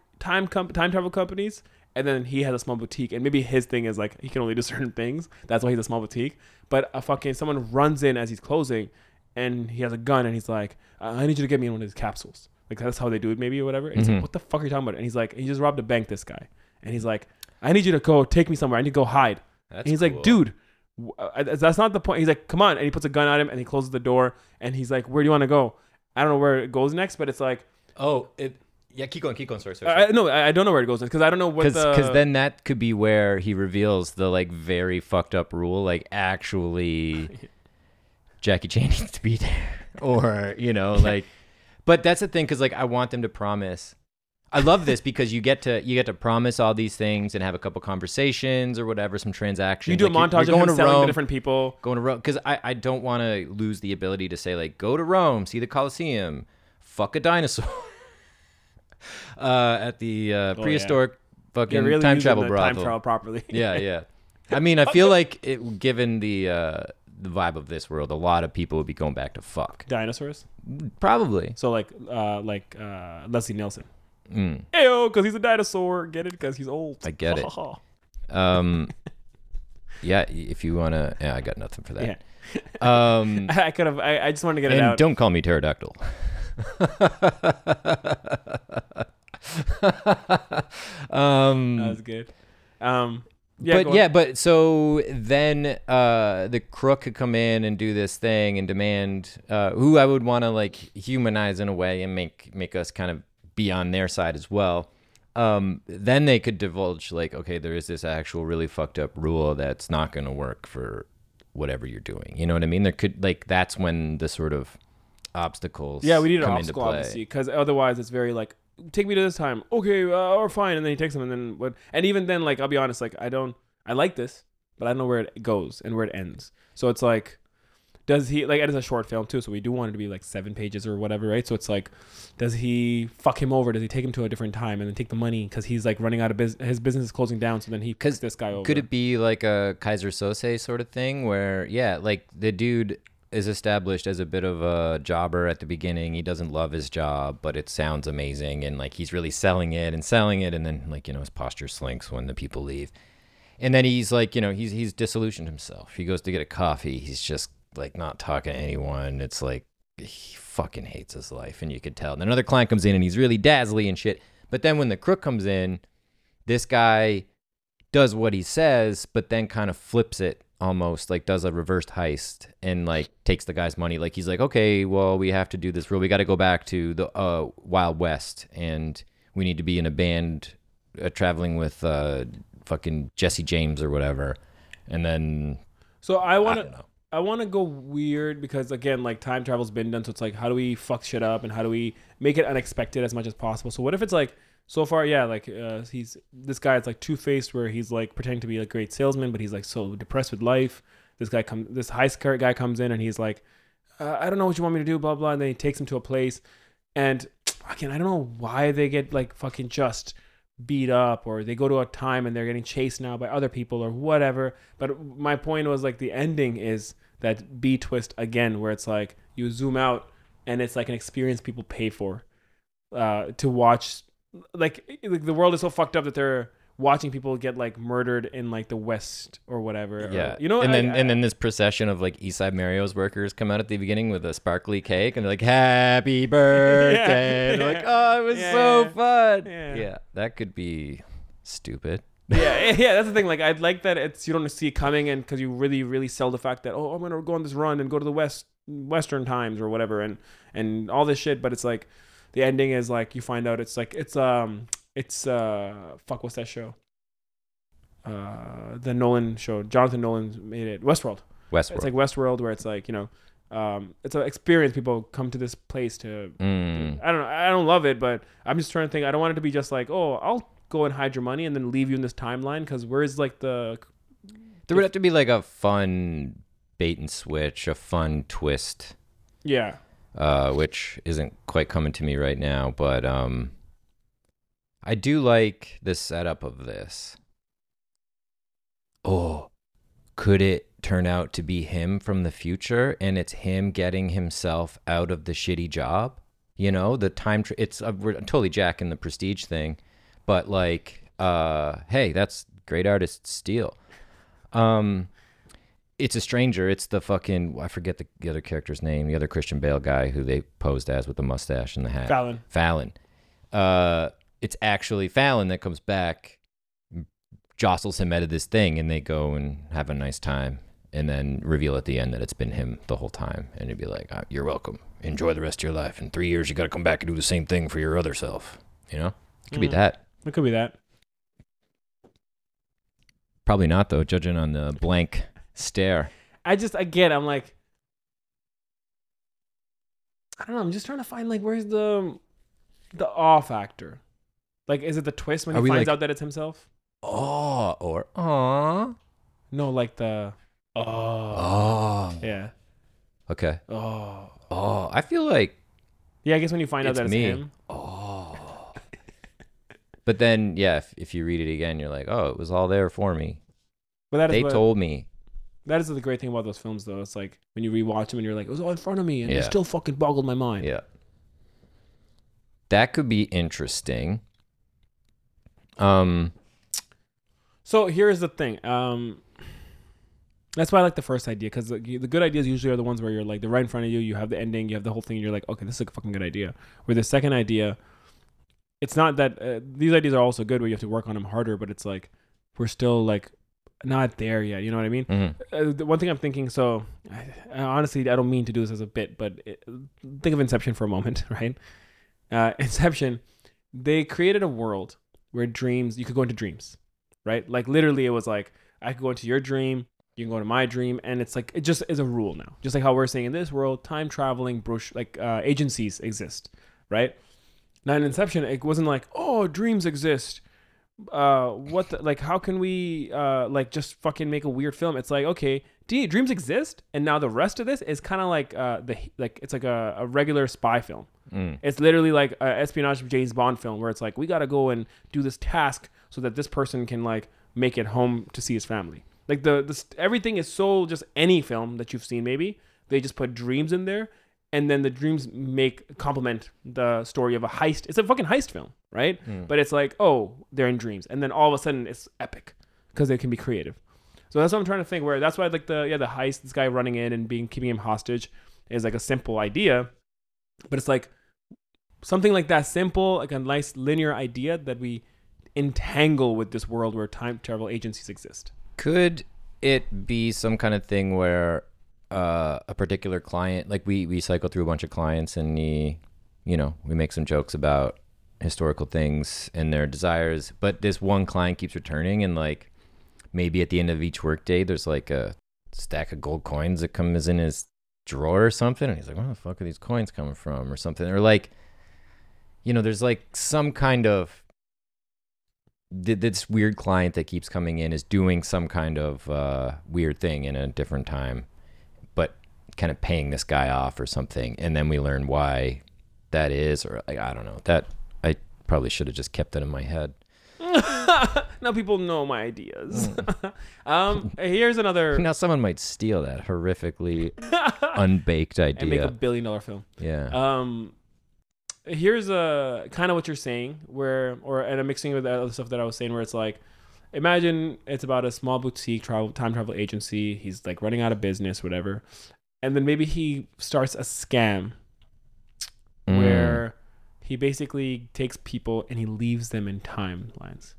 travel companies, and then he has a small boutique. And maybe his thing is like he can only do certain things. That's why he's a small boutique. But someone runs in as he's closing, and he has a gun, and he's like, "I need you to get me in one of these capsules." Like that's how they do it, maybe or whatever. And he's like, "What the fuck are you talking about?" And he's like, "He just robbed a bank, this guy." And he's like, "I need you to go take me somewhere. I need to go hide." That's and he's cool. Like, "Dude." That's not the point. He's like, come on. And he puts a gun on him and he closes the door and he's like, where do you want to go? I don't know where it goes next, but it's like, keep going. Sorry. I don't know where it goes next because I don't know what because then that could be where he reveals the like very fucked up rule. Like actually Jackie Chan needs to be there or, you know, like, but that's the thing. Cause like, I want them to promise. I love this because you get to promise all these things and have a couple conversations or whatever, some transactions. You do like a montage of him selling to different people. Going to Rome. Because I don't want to lose the ability to say, like, go to Rome, see the Colosseum, fuck a dinosaur at the prehistoric fucking really time travel brothel. Time travel properly. Yeah. I mean, I feel like given the vibe of this world, a lot of people would be going back to fuck. Dinosaurs? Probably. So like Leslie Nielsen. Ayo, because he's a dinosaur. Get it? Because he's old. I get it. Yeah, if you want to... Yeah, I got nothing for that. Yeah. I could have... I just wanted to get it out. And don't call me pterodactyl. That was good. But so then the crook could come in and do this thing and demand who I would want to like humanize in a way and make us kind of be on their side as well. Then they could divulge like, okay, there is this actual really fucked up rule that's not going to work for whatever you're doing. You know what I mean? There could like, that's when the sort of obstacles. Yeah, we need an obstacle obviously, because otherwise it's very like, take me to this time. Okay, or fine. And then he takes them, and then what? And even then, like, I'll be honest, like I like this, but I don't know where it goes and where it ends. So it's like, does he like, it is a short film too, so we do want it to be like 7 pages or whatever, right? So it's like, does he fuck him over? Does he take him to a different time and then take the money because he's like running out of business? His business is closing down, so then he picks this guy over. Could it be like a Kaiser Sose sort of thing where, yeah, like the dude is established as a bit of a jobber at the beginning. He doesn't love his job, but it sounds amazing. And like, he's really selling it. And then like, you know, his posture slinks when the people leave. And then he's like, you know, he's disillusioned himself. He goes to get a coffee. He's just like not talking to anyone. It's like, he fucking hates his life. And you could tell. And another client comes in and he's really dazzly and shit. But then when the crook comes in, this guy does what he says, but then kind of flips it almost, like does a reversed heist and like takes the guy's money. Like he's like, okay, well, we have to do this rule. We got to go back to the Wild West, and we need to be in a band traveling with fucking Jesse James or whatever. And then, so I want to go weird because again, like time travel's been done. So it's like, how do we fuck shit up and how do we make it unexpected as much as possible? So what if it's like, so far, yeah, like this guy is like two-faced where he's like pretending to be a great salesman, but he's like so depressed with life. This heist guy comes in and he's like, I don't know what you want me to do, blah, blah. And then he takes him to a place. And again, I don't know why they get like fucking just beat up, or they go to a time and they're getting chased now by other people or whatever. But my point was like the ending is that B twist again, where it's like you zoom out and it's like an experience people pay for to watch. Like the world is so fucked up that they're watching people get like murdered in like the West or whatever. Yeah, or, you know. And then this procession of like Eastside Mario's workers come out at the beginning with a sparkly cake and they're like, "Happy birthday!" Yeah, and they're like, "Oh, it was so fun." Yeah, that could be stupid. Yeah. That's the thing. Like, I'd like that. It's you don't see it coming, and because you really, really sell the fact that I'm gonna go on this run and go to the Western times or whatever, and all this shit. But it's like, the ending is like you find out it's fuck, what's that show? The Nolan show. Jonathan Nolan made it. Westworld. It's like Westworld, where it's like, you know, it's an experience. People come to this place to I don't know. I don't love it, but I'm just trying to think. I don't want it to be just like, oh, I'll go and hide your money and then leave you in this timeline, because where's like there would have to be like a fun bait and switch, a fun twist. Yeah. Which isn't quite coming to me right now, but I do like the setup of this. Oh, could it turn out to be him from the future, and it's him getting himself out of the shitty job? You know, the time we're totally jacking the Prestige thing, but like, hey, that's great artist steal. It's a stranger. It's the fucking, I forget the other character's name, the other Christian Bale guy who they posed as with the mustache and the hat. Fallon. It's actually Fallon that comes back, jostles him out of this thing, and they go and have a nice time, and then reveal at the end that it's been him the whole time. And he'd be like, oh, you're welcome. Enjoy the rest of your life. In 3 years, you got to come back and do the same thing for your other self. You know? It could be that. It could be that. Probably not, though, judging on the blank stare. I'm like, I don't know, I'm just trying to find like, where's the awe factor? Like, is it the twist when he finds out that it's himself? Oh, or aw? No, like the oh. Yeah. Okay. Oh. I feel like, yeah, I guess when you find out that it's him. Oh. But then, yeah, if you read it again, you're like, oh, it was all there for me. But that is they told me. That is the great thing about those films, though. It's like when you rewatch them and you're like, it was all in front of me, and it still fucking boggled my mind. Yeah. That could be interesting. So here's the thing. That's why I like the first idea, because the good ideas usually are the ones where you're like, they're right in front of you, you have the ending, you have the whole thing, and you're like, okay, this is a fucking good idea. Where the second idea, it's not that these ideas are also good where you have to work on them harder, but it's like, we're still like, not there yet, you know what I mean? The one thing I'm thinking, so I honestly don't mean to do this as a bit, but think of Inception for a moment, right? Inception, they created a world where dreams, you could go into dreams, right? Like literally it was like, I could go into your dream, you can go into my dream, and it's like, it just is a rule now. Just like how we're saying in this world, time traveling agencies exist, right? Now in Inception, it wasn't like, oh, dreams exist. How can we just fucking make a weird film? It's like, okay, dreams exist, and now the rest of this is kind of like it's like a regular spy film. It's literally like an espionage James Bond film where it's like, we gotta go and do this task so that this person can like make it home to see his family. Like everything is so just any film that you've seen maybe, They just put dreams in there, and then the dreams complement the story of a heist. It's a fucking heist film, right? Mm. But it's like, oh, they're in dreams, and then all of a sudden it's epic because they can be creative. So that's what I'm trying to think. Where that's why I'd like the heist, this guy running in and keeping him hostage, is like a simple idea, but it's like something like that simple, like a nice linear idea that we entangle with this world where time travel agencies exist. Could it be some kind of thing where a particular client, like we cycle through a bunch of clients, and we make some jokes about historical things and their desires, but this one client keeps returning, and like maybe at the end of each workday, there's like a stack of gold coins that comes in his drawer or something, and he's like, where the fuck are these coins coming from, or something, or like, there's like some kind of this weird client that keeps coming in is doing some kind of weird thing in a different time, but kind of paying this guy off or something, and then we learn why that is, or like, I don't know. That I probably should have just kept it in my head. Now people know my ideas. Here's another. Now someone might steal that horrifically unbaked idea and make a $1 billion film. Yeah. Here's a kind of what you're saying, and I'm mixing with the other stuff that I was saying, where it's like, imagine it's about a small boutique time travel agency. He's like running out of business, whatever, and then maybe he starts a scam where he basically takes people and he leaves them in timelines.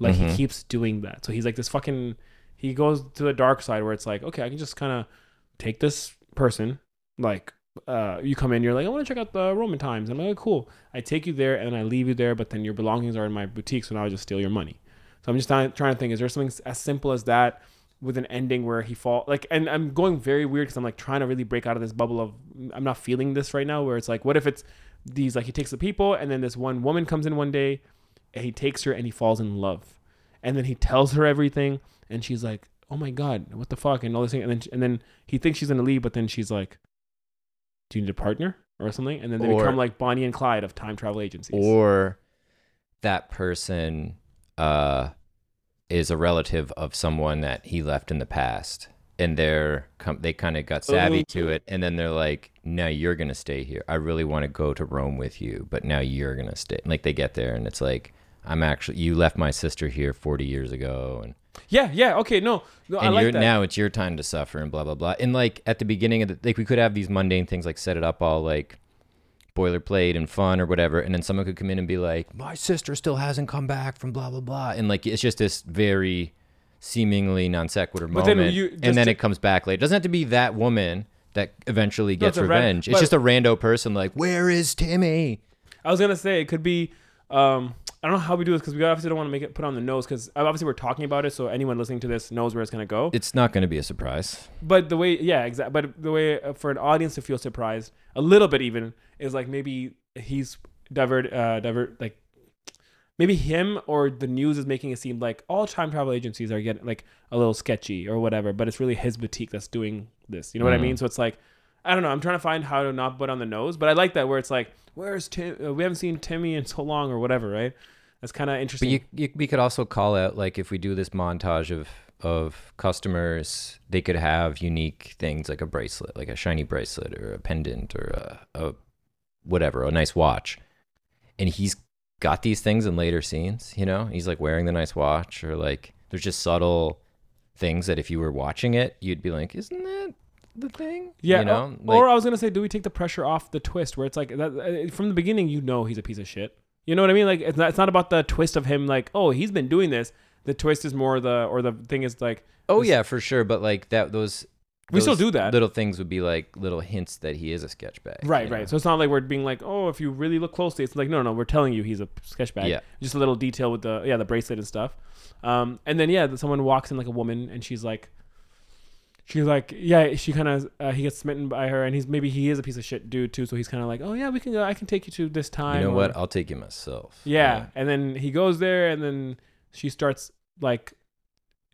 Like he keeps doing that. So he's like this fucking. He goes to the dark side where it's like, okay, I can just kind of take this person, like. You come in, you're like, I want to check out the Roman times. I'm like, oh, cool. I take you there and I leave you there, but then your belongings are in my boutique, so now I just steal your money. So I'm just trying to think, is there something as simple as that with an ending where he falls? Like, and I'm going very weird because I'm like trying to really break out of this bubble of I'm not feeling this right now, where it's like, what if it's these, like he takes the people and then this one woman comes in one day and he takes her and he falls in love. And then he tells her everything and she's like, oh my God, what the fuck? And all this thing. And then he thinks she's going to leave, but then she's like, do you need a partner or something? And then they become like Bonnie and Clyde of time travel agencies. Or that person is a relative of someone that he left in the past, and they kind of got savvy to it, and then they're like, "No, you're gonna stay here. I really want to go to Rome with you, but now you're gonna stay." And like they get there, and it's like, "I'm actually you left my sister here 40 years ago," and. Yeah. Okay. No. And I like that. Now it's your time to suffer and blah blah blah. And like at the beginning of like we could have these mundane things like set it up all like boilerplate and fun or whatever, and then someone could come in and be like, my sister still hasn't come back from blah blah blah, and like it's just this very seemingly non sequitur moment. It comes back later. It doesn't have to be that woman that eventually gets revenge. It's just a rando person like, where is Timmy? I was gonna say it could be. I don't know how we do this because we obviously don't want to make it put on the nose because obviously we're talking about it, so anyone listening to this knows where it's going to go. It's not going to be a surprise. But the way, yeah, exactly. But the way for an audience to feel surprised, a little bit even, is like maybe he's like maybe him or the news is making it seem like all time travel agencies are getting like a little sketchy or whatever, but it's really his boutique that's doing this. You know what I mean? So it's like, I don't know. I'm trying to find how to not put on the nose, but I like that where it's like, where's Tim? We haven't seen Timmy in so long or whatever, right? That's kind of interesting. But we could also call out, like, if we do this montage of customers, they could have unique things like a bracelet, like a shiny bracelet or a pendant or a whatever, a nice watch. And he's got these things in later scenes, He's, like, wearing the nice watch or, like, there's just subtle things that if you were watching it, you'd be like, isn't that the thing? Yeah. Or I was going to say, do we take the pressure off the twist where it's like that, from the beginning, he's a piece of shit. You know what I mean? Like it's not about the twist of him like, oh, he's been doing this. The twist is more the thing is like, oh this, yeah, for sure. But like that, we still do that. Little things would be like little hints that he is a sketchbag. Right. So it's not like we're being like, oh, if you really look closely, it's like, no, we're telling you he's a sketchbag. Yeah. Just a little detail with the bracelet and stuff. And then, someone walks in like a woman and he gets smitten by her, and he is a piece of shit dude too. So he's kind of like, oh yeah, we can go. I can take you to this time. You know what? I'll take you myself. Yeah. And then he goes there, and then she starts like,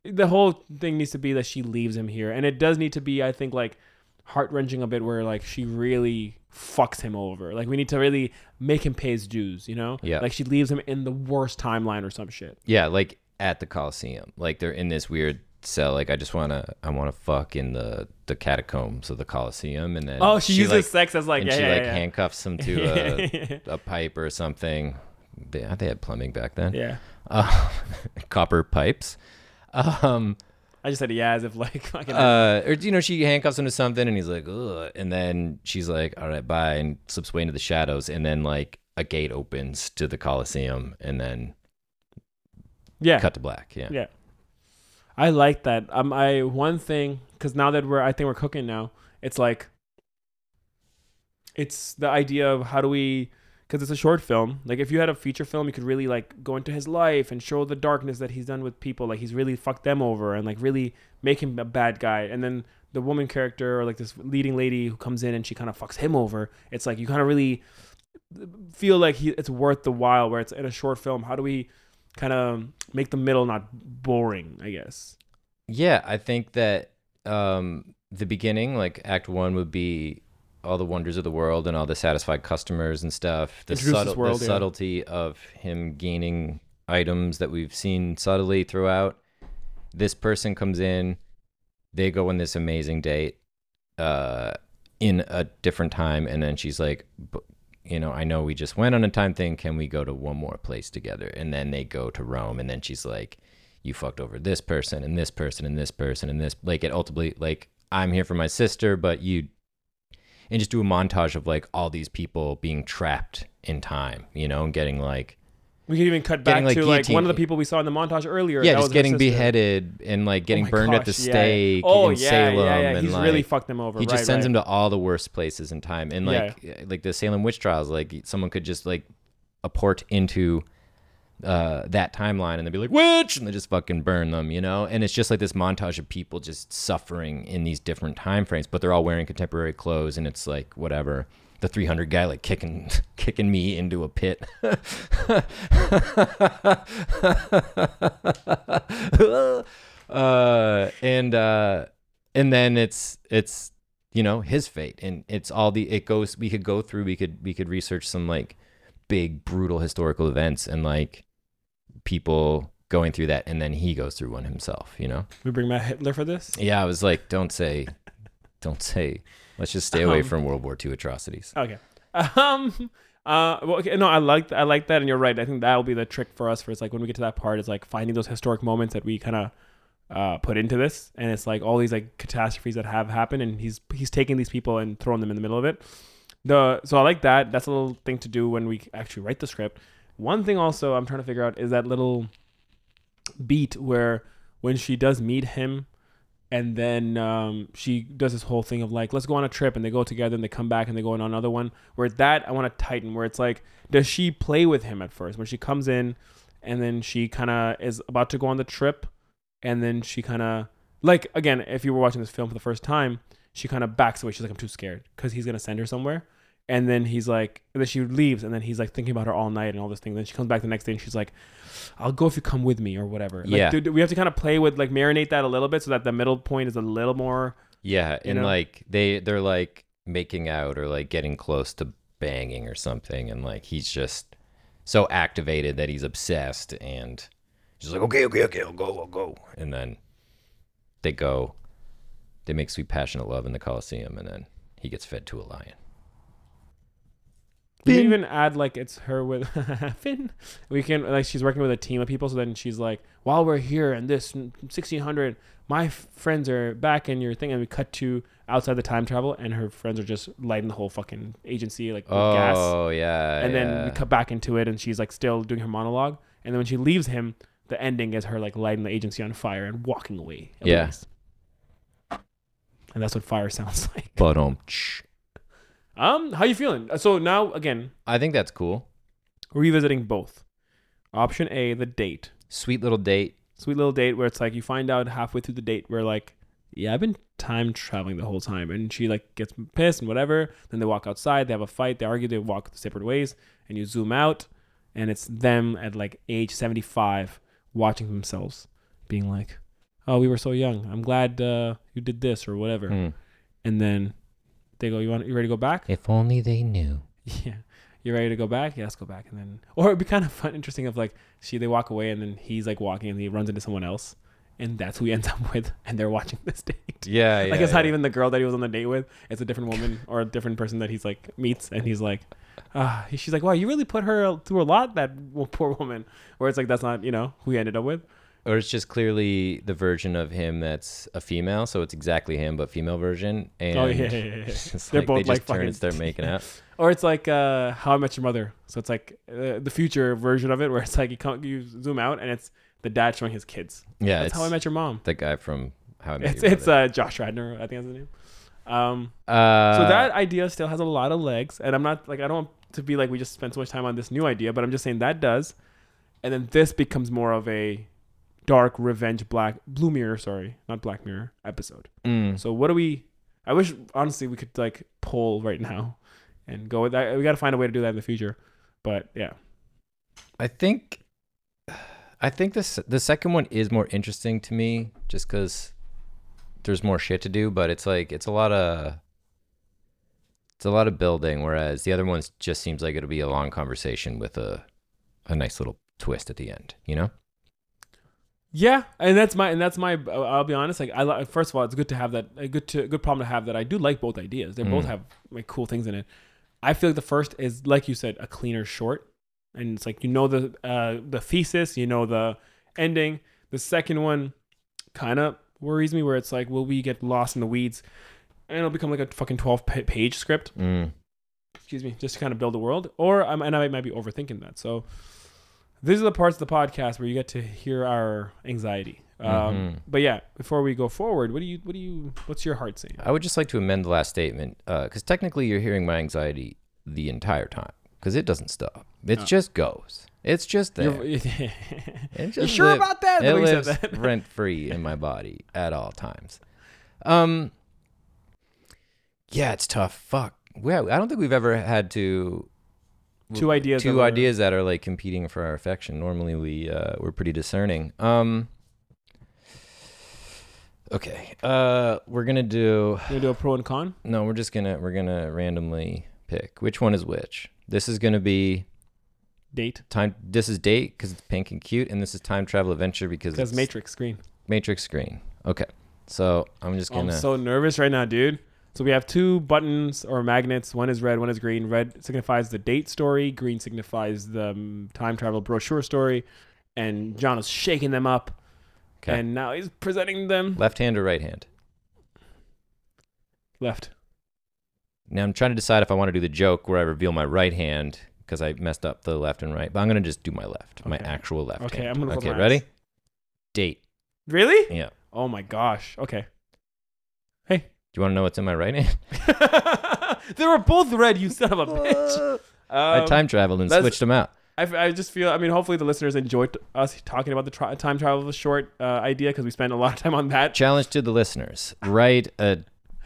the whole thing needs to be that she leaves him here, and it does need to be, I think, like heart wrenching a bit, where like she really fucks him over. Like we need to really make him pay his dues. Yeah. Like she leaves him in the worst timeline or some shit. Yeah. Like at the Coliseum, like they're in this weird sell, like, I want to fuck in the catacombs of the Colosseum. And then she uses, like, sex as like, and she handcuffs him to a pipe or something. They had plumbing back then. Yeah. Copper pipes. I just said yeah as if like fucking or she handcuffs him to something and he's like, ugh, and then she's like, all right, bye, and slips away into the shadows, and then like a gate opens to the Colosseum, and then cut to black. Yeah. I like that. I one thing, because now that I think we're cooking now, it's like, it's the idea of how do we, because it's a short film. Like, if you had a feature film, you could really, like, go into his life and show the darkness that he's done with people. Like, he's really fucked them over and, like, really make him a bad guy. And then the woman character, or, like, this leading lady who comes in and she kind of fucks him over. It's like, you kind of really feel like it's worth the while, where it's in a short film. How do we kind of make the middle not boring, I guess? Yeah, I think that the beginning, like, act one would be all the wonders of the world and all the satisfied customers and stuff. The subtlety of him gaining items that we've seen subtly throughout. This person comes in, they go on this amazing date in a different time. And then she's like, I know we just went on a time thing. Can we go to one more place together? And then they go to Rome. And then she's like, you fucked over this person and this person and this person and this. Like, it ultimately, like, I'm here for my sister, but you... And just do a montage of, like, all these people being trapped in time, and getting, like... We could even cut back to, like, one of the people we saw in the montage earlier. Yeah, just getting beheaded and, like, getting burned at the stake in Salem. Yeah. He's really fucked them over. He just sends them to all the worst places in time. And, like the Salem witch trials, like, someone could just, like, apport into that timeline and they'd be like, witch! And they just fucking burn them, And it's just like this montage of people just suffering in these different time frames, but they're all wearing contemporary clothes, and it's like, whatever. The 300 guy, like, kicking me into a pit. And then it's his fate, and it's all we could research some, like, big brutal historical events and, like, people going through that, and then he goes through one himself. We bring Matt Hitler for this. I was like, don't say let's just stay away from World War II atrocities. I like that, and you're right. I think that'll be the trick for us, for it's like, when we get to that part, it's like finding those historic moments that we kind of put into this, and it's like all these, like, catastrophes that have happened, and he's taking these people and throwing them in the middle of it. So I like that. That's a little thing to do when we actually write the script. One thing also I'm trying to figure out is that little beat where when she does meet him, and then she does this whole thing of, like, let's go on a trip, and they go together, and they come back, and they go on another one. Where that, I want to tighten, where it's like, does she play with him at first? When she comes in, and then she kind of is about to go on the trip, and then she kind of, like, again, if you were watching this film for the first time, she kind of backs away. She's like, I'm too scared, because he's going to send her somewhere. And then he's like, and then she leaves, and then he's like thinking about her all night and all this thing. Then she comes back the next day and she's like, I'll go if you come with me or whatever. Yeah. Like, dude, we have to kind of play with, like, marinate that a little bit so that the middle point is a little more. Yeah. And like they're like making out or like getting close to banging or something. And like, he's just so activated that he's obsessed, and she's like, okay, I'll go. And then they make sweet passionate love in the Colosseum, and then he gets fed to a lion. We can even add, like, it's her with Finn. We can, like, she's working with a team of people. So then she's like, while we're here in this 1600, my friends are back in your thing. And we cut to outside the time travel, and her friends are just lighting the whole fucking agency, like, with gas. Oh, yeah. And then we cut back into it, and she's, like, still doing her monologue. And then when she leaves him, the ending is her, like, lighting the agency on fire and walking away. Yes. Yeah. And that's what fire sounds like. How you feeling? So now, again, I think that's cool. Revisiting both. Option A, the date. Sweet little date where it's like you find out halfway through the date where, like, yeah, I've been time traveling the whole time. And she, like, gets pissed and whatever. Then they walk outside. They have a fight. They argue. They walk separate ways. And you zoom out. And it's them at, like, age 75 watching themselves being like, oh, we were so young. I'm glad you did this or whatever. Mm. And then... they go, you ready to go back? If only they knew. Yeah. You ready to go back? Yeah, let's go back. And then, or it'd be kind of fun, interesting, of like, they walk away, and then he's like walking, and he runs into someone else. and that's who he ends up with, and they're watching this date. Yeah, yeah. Like it's not even the girl that he was on the date with. It's a different woman or a different person that he's like meets, and he's like, she's like, wow, you really put her through a lot, that poor woman. Where it's like, that's not, you know, who he ended up with. Or it's just clearly the version of him that's a female, so it's exactly him but female version. And they're like, both they just turn and start making out. Or it's like How I Met Your Mother. So it's like the future version of it, where it's like you zoom out and it's the dad showing his kids. Yeah, that's How I Met Your Mom. The guy from How I Met Your Mother. It's Josh Radnor, I think that's his name. So that idea still has a lot of legs, and I'm not like, I don't want to be like we just spent so much time on this new idea, but I'm just saying that does. And then this becomes more of a dark revenge Black Mirror episode. So what do we, I wish honestly we could like poll right now and go with that. We got to find a way to do that in the future, but yeah, I think the second one is more interesting to me, just because there's more shit to do, but it's like it's a lot of building, whereas the other ones just seems like it'll be a long conversation with a nice little twist at the end, you know. Yeah, and that's my. I'll be honest. Like, first of all, it's good to have that. A good problem to have that. I do like both ideas. They both have like cool things in it. I feel like the first is, like you said, a cleaner short, and it's like, you know, the thesis, you know, the ending. The second one kind of worries me, where it's like, will we get lost in the weeds, and it'll become like a fucking 12-page script. Excuse me, just to kind of build the world, and I might be overthinking that. So. These are the parts of the podcast where you get to hear our anxiety. But yeah, before we go forward, what's your heart saying? I would just like to amend the last statement, because technically you're hearing my anxiety the entire time, because it doesn't stop. It just goes. It's just there. You sure about that? It lives rent free in my body at all times. Yeah, it's tough. Fuck. I don't think we've ever had to. Two ideas that are like competing for our affection. Normally we're pretty discerning. Okay. We're gonna do. You gonna do a pro and con? No, we're gonna randomly pick which one is which. This is gonna be date time. This is date because it's pink and cute, and this is time travel adventure because it's Matrix Screen. Okay. So I'm just gonna. I'm so nervous right now, dude. So we have two buttons or magnets. One is red, one is green. Red signifies the date story. Green signifies the time travel brochure story. And John is shaking them up. Okay. And now he's presenting them. Left hand or right hand? Left. Now I'm trying to decide if I want to do the joke where I reveal my right hand because I messed up the left and right. But I'm going to just do my left, okay. My actual left hand. I'm going to go. Okay, ready? Date. Really? Yeah. Oh my gosh. Okay. Hey. Do you want to know what's in my right hand? They were both red, you son of a bitch. I time traveled and switched them out. I just feel, I mean, hopefully the listeners enjoyed us talking about the time travel short idea, because we spent a lot of time on that. Challenge to the listeners. Write a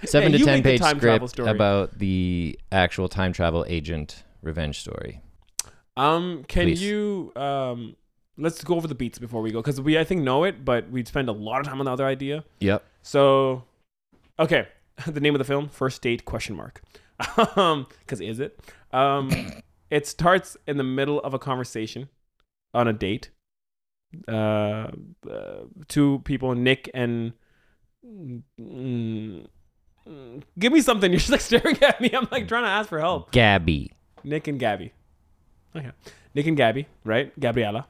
7 to 10 page script about the actual time travel agent revenge story. Let's go over the beats before we go, because I think know it, but we'd spend a lot of time on the other idea. Yep. So... Okay, the name of the film, First Date, ? Because is it? It starts in the middle of a conversation on a date. Two people, Nick and... give me something. You're just like staring at me. I'm like trying to ask for help. Gabby. Nick and Gabby. Okay. Nick and Gabby, right? Gabriella.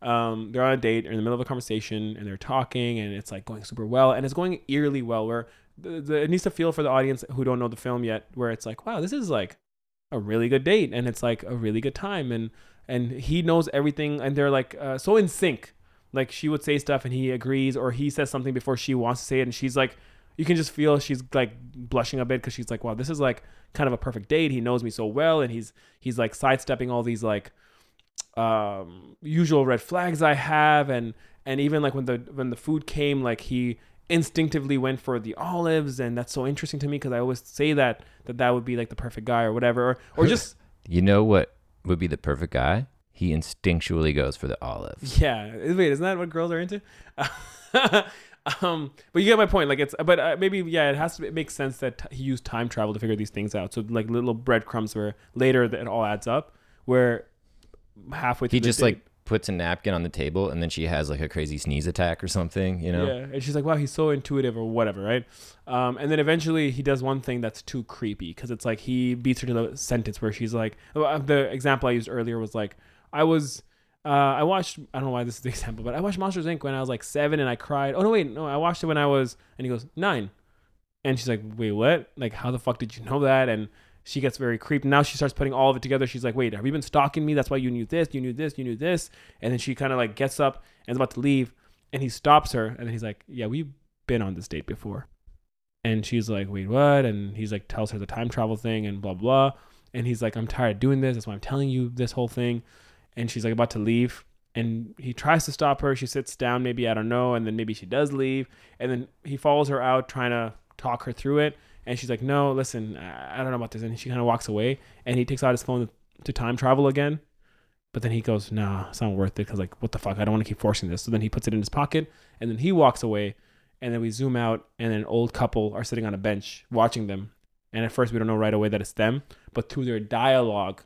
They're on a date, in the middle of a conversation, and they're talking, and it's like going super well, and it's going eerily well, where... It needs to feel for the audience who don't know the film yet, where it's like, wow, this is like a really good date, and it's like a really good time, and he knows everything, and they're like so in sync. Like she would say stuff and he agrees, or he says something before she wants to say it, and she's like, you can just feel she's like blushing a bit because she's like, wow, this is like kind of a perfect date. He knows me so well, and he's like sidestepping all these like usual red flags I have, and even like when the food came, like he instinctively went for the olives, and that's so interesting to me because I always say that would be like the perfect guy or whatever, or just, you know, what would be the perfect guy? He instinctually goes for the olives. Yeah, wait, isn't that what girls are into? But you get my point. Like it's, but maybe yeah, it has to make sense that he used time travel to figure these things out. So like little breadcrumbs where later it all adds up, where halfway through he just like puts a napkin on the table and then she has like a crazy sneeze attack or something, you know? Yeah, and she's like, wow, he's so intuitive or whatever, right? And then eventually he does one thing that's too creepy because it's like he beats her to the sentence where she's like, the example I used earlier was like, I don't know why this is the example, but I watched Monsters Inc. when I was like 7 and I cried. Oh, no, wait, no, I watched it when I was, and he goes, 9. And she's like, wait, what? Like, how the fuck did you know that? And she gets very creeped. Now she starts putting all of it together. She's like, wait, have you been stalking me? That's why you knew this, you knew this, you knew this. And then she kind of like gets up and is about to leave. And he stops her. And then he's like, yeah, we've been on this date before. And she's like, wait, what? And he's like, tells her the time travel thing and blah, blah. And he's like, I'm tired of doing this. That's why I'm telling you this whole thing. And she's like about to leave. And he tries to stop her. She sits down, maybe, I don't know. And then maybe she does leave. And then he follows her out trying to talk her through it. And she's like, no, listen, I don't know about this. And she kind of walks away and he takes out his phone to time travel again. But then he goes, nah, it's not worth it. Cause like, what the fuck? I don't want to keep forcing this. So then he puts it in his pocket and then he walks away and then we zoom out and an old couple are sitting on a bench watching them. And at first we don't know right away that it's them, but through their dialogue,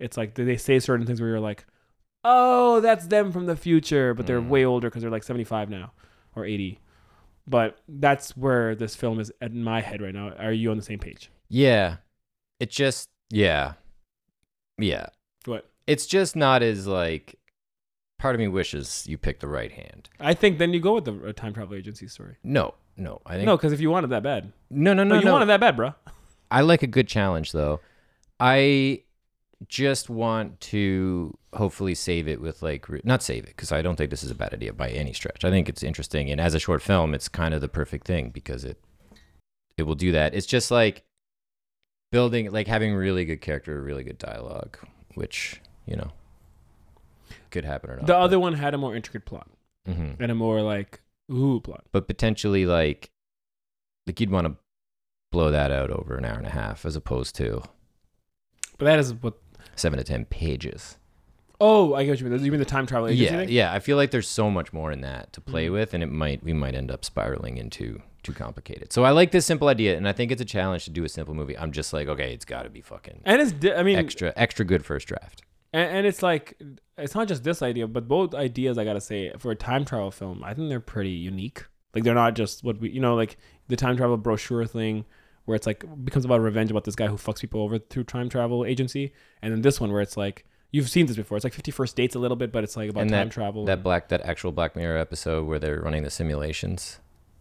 it's like, they say certain things where you're like, oh, that's them from the future, but they're way older cause they're like 75 now or 80. But that's where this film is in my head right now. Are you on the same page? Yeah. It just, yeah. Yeah. What? It's just not as like, part of me wishes you picked the right hand. I think then you go with the time travel agency story. No. I think no, because if you wanted that bad. No. You wanted that bad, bro. I like a good challenge though. I just want to hopefully save it with like, not save it because I don't think this is a bad idea by any stretch. I think it's interesting. And as a short film, it's kind of the perfect thing because it will do that. It's just like building, like having really good character, really good dialogue, which, you know, could happen or not. The other one had a more intricate plot and a more like, ooh, plot. But potentially like you'd want to blow that out over an hour and a half as opposed to. But that is what. 7 to 10 pages. Oh, I get what you mean. You mean the time travel agency thing? Yeah. I feel like there's so much more in that to play with, and we might end up spiraling into too complicated. So I like this simple idea, and I think it's a challenge to do a simple movie. I'm just like, okay, it's got to be fucking. And it's, extra good first draft. And it's like, it's not just this idea, but both ideas. I gotta say, for a time travel film, I think they're pretty unique. Like they're not just what we, you know, like the time travel brochure thing. Where it's like becomes about revenge about this guy who fucks people over through time travel agency, and then this one where it's like you've seen this before. It's like 51st Dates a little bit, but it's like about time travel. That actual Black Mirror episode where they're running the simulations.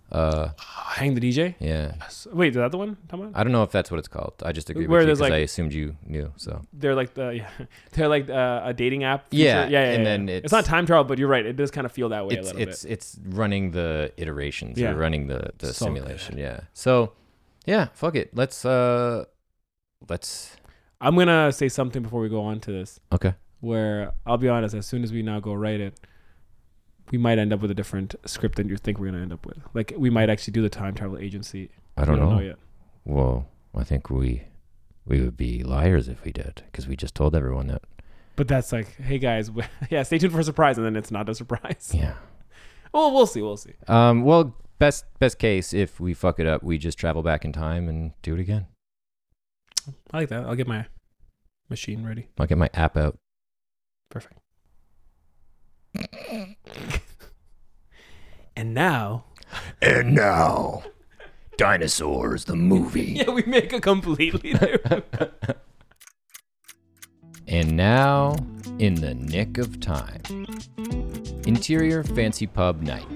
Hang the DJ. Yeah. Wait, is that the one? Come on. I don't know if that's what it's called. I just agree with you because like, I assumed you knew. So they're like a dating app. Feature. Yeah. And then it's not time travel, but you're right. It does kind of feel that way a little bit. It's running the iterations. Yeah. Or running the simulation. Good. Yeah. So. Yeah, fuck it. Let's. I'm going to say something before we go on to this. Okay. Where I'll be honest, as soon as we now go write it, we might end up with a different script than you think we're going to end up with. Like, we might actually do the time travel agency. I don't know yet. Well, I think we would be liars if we did, because we just told everyone that. But that's like, hey, guys, stay tuned for a surprise, and then it's not a surprise. Yeah. Well, we'll see. Best case, if we fuck it up, we just travel back in time and do it again. I like that. I'll get my machine ready. I'll get my app out. Perfect. And now, Dinosaurs, the movie. Yeah, we make a completely new. And now, in the nick of time. Interior fancy pub night.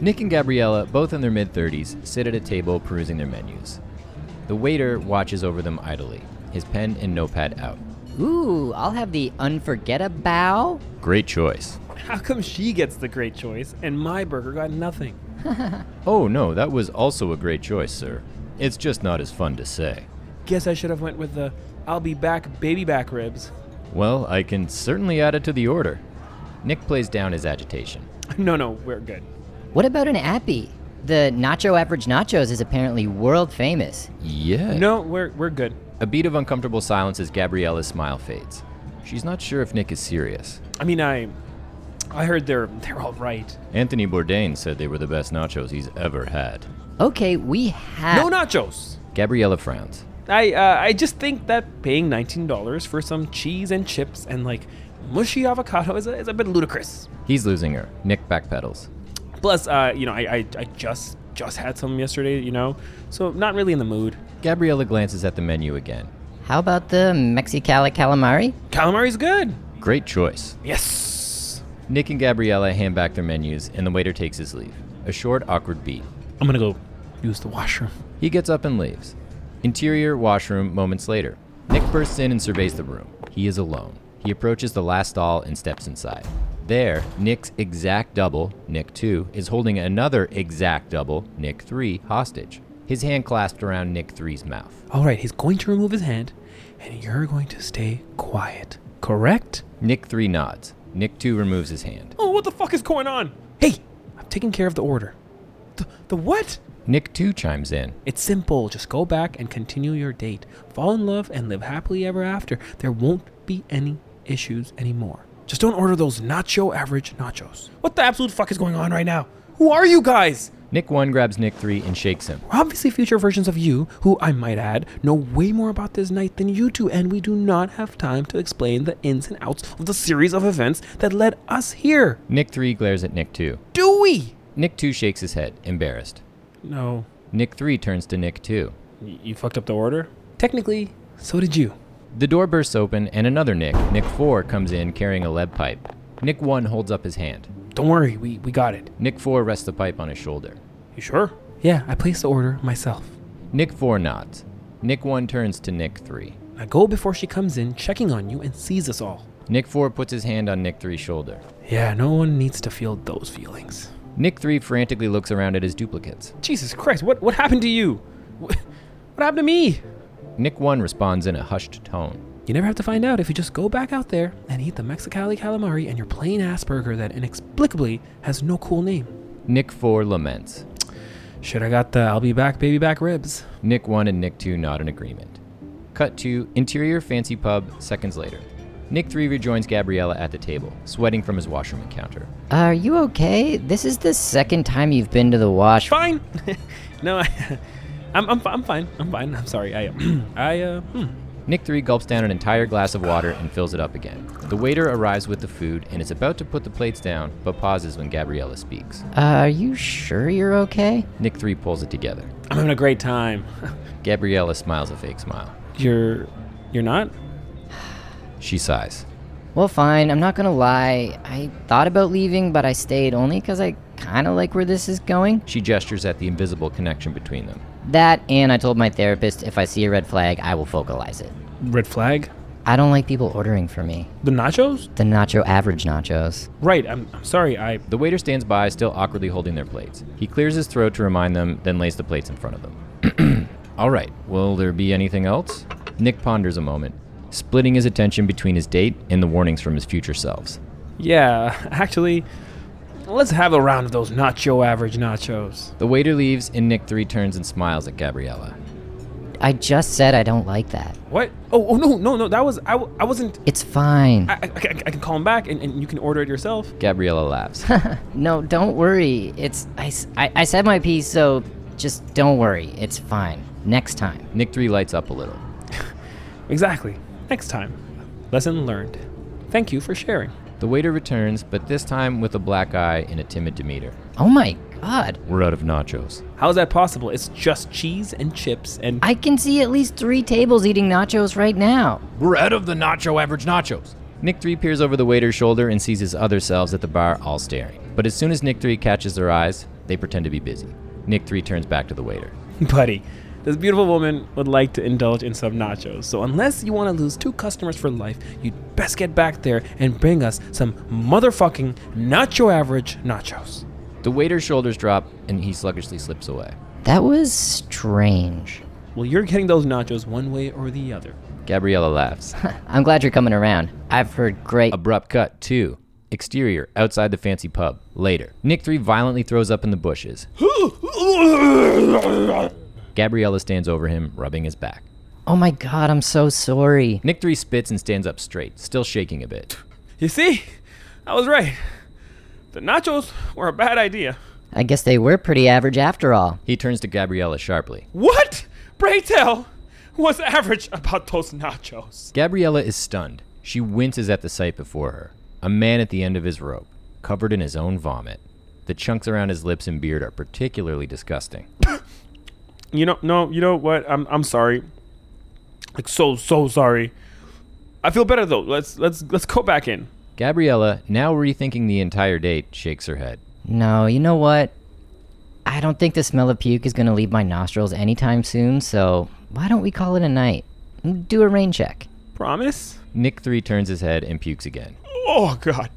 Nick and Gabriella, both in their mid-30s, sit at a table perusing their menus. The waiter watches over them idly, his pen and notepad out. Ooh, I'll have the unforgettable. Great choice. How come she gets the great choice and my burger got nothing? Oh no, that was also a great choice, sir. It's just not as fun to say. Guess I should have went with the I'll be back baby back ribs. Well, I can certainly add it to the order. Nick plays down his agitation. No, we're good. What about an appy? The Nacho Average Nachos is apparently world famous. Yeah. No, we're good. A beat of uncomfortable silence as Gabriella's smile fades. She's not sure if Nick is serious. I mean, I heard they're all right. Anthony Bourdain said they were the best nachos he's ever had. Okay, we have... No nachos! Gabriella frowns. I just think that paying $19 for some cheese and chips and like mushy avocado is a bit ludicrous. He's losing her. Nick backpedals. Plus, I just had some yesterday, so not really in the mood. Gabriella glances at the menu again. How about the Mexicali calamari? Calamari's good. Great choice. Yes. Nick and Gabriella hand back their menus, and the waiter takes his leave. A short, awkward beat. I'm going to go use the washroom. He gets up and leaves. Interior washroom moments later. Nick bursts in and surveys the room. He is alone. He approaches the last stall and steps inside. There, Nick's exact double, Nick 2, is holding another exact double, Nick 3, hostage. His hand clasped around Nick 3's mouth. All right, he's going to remove his hand, and you're going to stay quiet, correct? Nick 3 nods. Nick 2 removes his hand. Oh, what the fuck is going on? Hey, I'm taking care of the order. The what? Nick 2 chimes in. It's simple. Just go back and continue your date. Fall in love and live happily ever after. There won't be any issues anymore. Just don't order those nacho average nachos. What the absolute fuck is going on right now? Who are you guys? Nick 1 grabs Nick 3 and shakes him. We're obviously future versions of you, who I might add, know way more about this night than you two, and we do not have time to explain the ins and outs of the series of events that led us here. Nick 3 glares at Nick 2. Do we? Nick 2 shakes his head, embarrassed. No. Nick 3 turns to Nick 2. You fucked up the order? Technically, so did you. The door bursts open, and another Nick, Nick 4, comes in carrying a lead pipe. Nick 1 holds up his hand. Don't worry, we got it. Nick 4 rests the pipe on his shoulder. You sure? Yeah, I placed the order myself. Nick 4 nods. Nick 1 turns to Nick 3. Now go before she comes in, checking on you, and sees us all. Nick 4 puts his hand on Nick 3's shoulder. Yeah, no one needs to feel those feelings. Nick 3 frantically looks around at his duplicates. Jesus Christ, what happened to you? What happened to me? Nick 1 responds in a hushed tone. You never have to find out if you just go back out there and eat the Mexicali calamari and your plain ass burger that inexplicably has no cool name. Nick 4 laments. Should I got the I'll be back baby back ribs? Nick 1 and Nick 2 nod in agreement. Cut to interior fancy pub seconds later. Nick 3 rejoins Gabriella at the table, sweating from his washroom encounter. Are you okay? This is the second time you've been to the wash. Fine. No, I'm fine. I'm sorry. Nick 3 gulps down an entire glass of water and fills it up again. The waiter arrives with the food and is about to put the plates down, but pauses when Gabriella speaks. Are you sure you're okay? Nick 3 pulls it together. I'm having a great time. Gabriella smiles a fake smile. You're not? She sighs. Well, fine. I'm not going to lie. I thought about leaving, but I stayed only because I kind of like where this is going. She gestures at the invisible connection between them. That, and I told my therapist if I see a red flag, I will focalize it. Red flag? I don't like people ordering for me. The nachos? The nacho average nachos. Right. I'm sorry. The waiter stands by, still awkwardly holding their plates. He clears his throat to remind them, then lays the plates in front of them. All right. Will there be anything else? Nick ponders a moment, splitting his attention between his date and the warnings from his future selves. Yeah, actually, let's have a round of those nacho average nachos. The waiter leaves, and Nick 3 turns and smiles at Gabriella. I just said I don't like that. What? Oh no, that was, I wasn't... It's fine. I can call him back, and you can order it yourself. Gabriella laughs. No, don't worry. I said my piece, so just don't worry. It's fine. Next time. Nick 3 lights up a little. Exactly. Next time. Lesson learned. Thank you for sharing. The waiter returns, but this time with a black eye and a timid demeanor. Oh my God. We're out of nachos. How is that possible? It's just cheese and chips and... I can see at least 3 tables eating nachos right now. We're out of the nacho average nachos. Nick 3 peers over the waiter's shoulder and sees his other selves at the bar all staring. But as soon as Nick 3 catches their eyes, they pretend to be busy. Nick 3 turns back to the waiter. Buddy. This beautiful woman would like to indulge in some nachos, so unless you want to lose 2 customers for life, you'd best get back there and bring us some motherfucking nacho average nachos. The waiter's shoulders drop, and he sluggishly slips away. That was strange. Well, you're getting those nachos one way or the other. Gabriella laughs. I'm glad you're coming around. I've heard great... Abrupt cut, too. Exterior, outside the fancy pub. Later. Nick 3 violently throws up in the bushes. Gabriella stands over him, rubbing his back. Oh my God, I'm so sorry. Nick 3 spits and stands up straight, still shaking a bit. You see? I was right. The nachos were a bad idea. I guess they were pretty average after all. He turns to Gabriella sharply. What? Pray tell, what's average about those nachos? Gabriella is stunned. She winces at the sight before her. A man at the end of his rope, covered in his own vomit. The chunks around his lips and beard are particularly disgusting. You know what? I'm sorry. Like so sorry. I feel better though. Let's go back in. Gabriella, now rethinking the entire date, shakes her head. No, you know what? I don't think the smell of puke is going to leave my nostrils anytime soon, so why don't we call it a night? Do a rain check. Promise? Nick 3 turns his head and pukes again. Oh, God.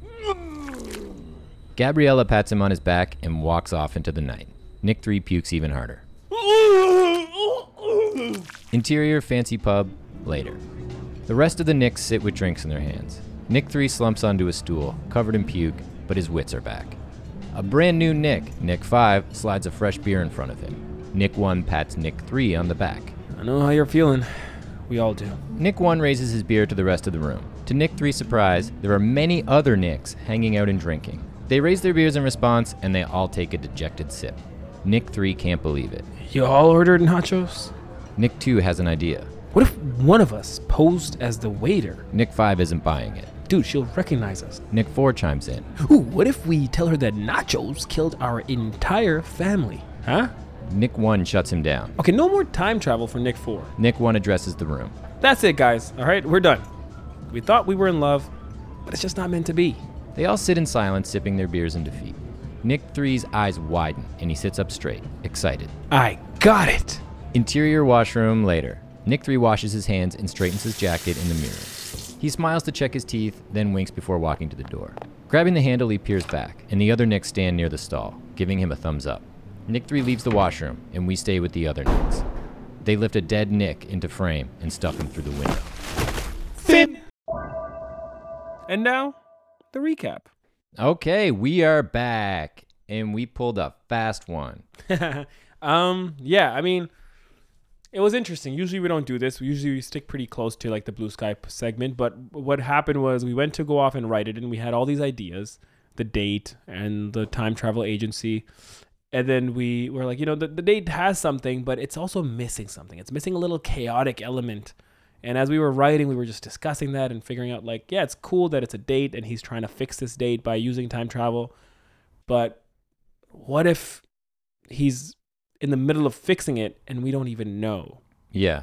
Gabriella pats him on his back and walks off into the night. Nick 3 pukes even harder. Interior fancy pub, later. The rest of the Knicks sit with drinks in their hands. Nick 3 slumps onto a stool, covered in puke, but his wits are back. A brand new Nick, Nick 5, slides a fresh beer in front of him. Nick 1 pats Nick 3 on the back. I know how you're feeling. We all do. Nick 1 raises his beer to the rest of the room. To Nick 3's surprise, there are many other Nicks hanging out and drinking. They raise their beers in response, and they all take a dejected sip. Nick 3 can't believe it. You all ordered nachos? Nick 2 has an idea. What if one of us posed as the waiter? Nick 5 isn't buying it. Dude, she'll recognize us. Nick 4 chimes in. Ooh, what if we tell her that nachos killed our entire family? Huh? Nick 1 shuts him down. Okay, no more time travel for Nick 4. Nick 1 addresses the room. That's it, guys. All right, we're done. We thought we were in love, but it's just not meant to be. They all sit in silence, sipping their beers in defeat. Nick 3's eyes widen, and he sits up straight, excited. I got it! Interior washroom, later. Nick 3 washes his hands and straightens his jacket in the mirror. He smiles to check his teeth, then winks before walking to the door. Grabbing the handle, he peers back, and the other Nicks stand near the stall, giving him a thumbs up. Nick 3 leaves the washroom, and we stay with the other Nicks. They lift a dead Nick into frame and stuff him through the window. Fin! And now, the recap. Okay, we are back, and we pulled a fast one. Yeah, I mean, it was interesting. Usually we don't do this. Usually we stick pretty close to like the Blue Sky segment, but what happened was we went to go off and write it, and we had all these ideas, the date and the time travel agency. And then we were like, you know, the date has something, but it's also missing something. It's missing a little chaotic element. And as we were writing, we were just discussing that and figuring out like, yeah, it's cool that it's a date and he's trying to fix this date by using time travel. But what if he's in the middle of fixing it and we don't even know? Yeah.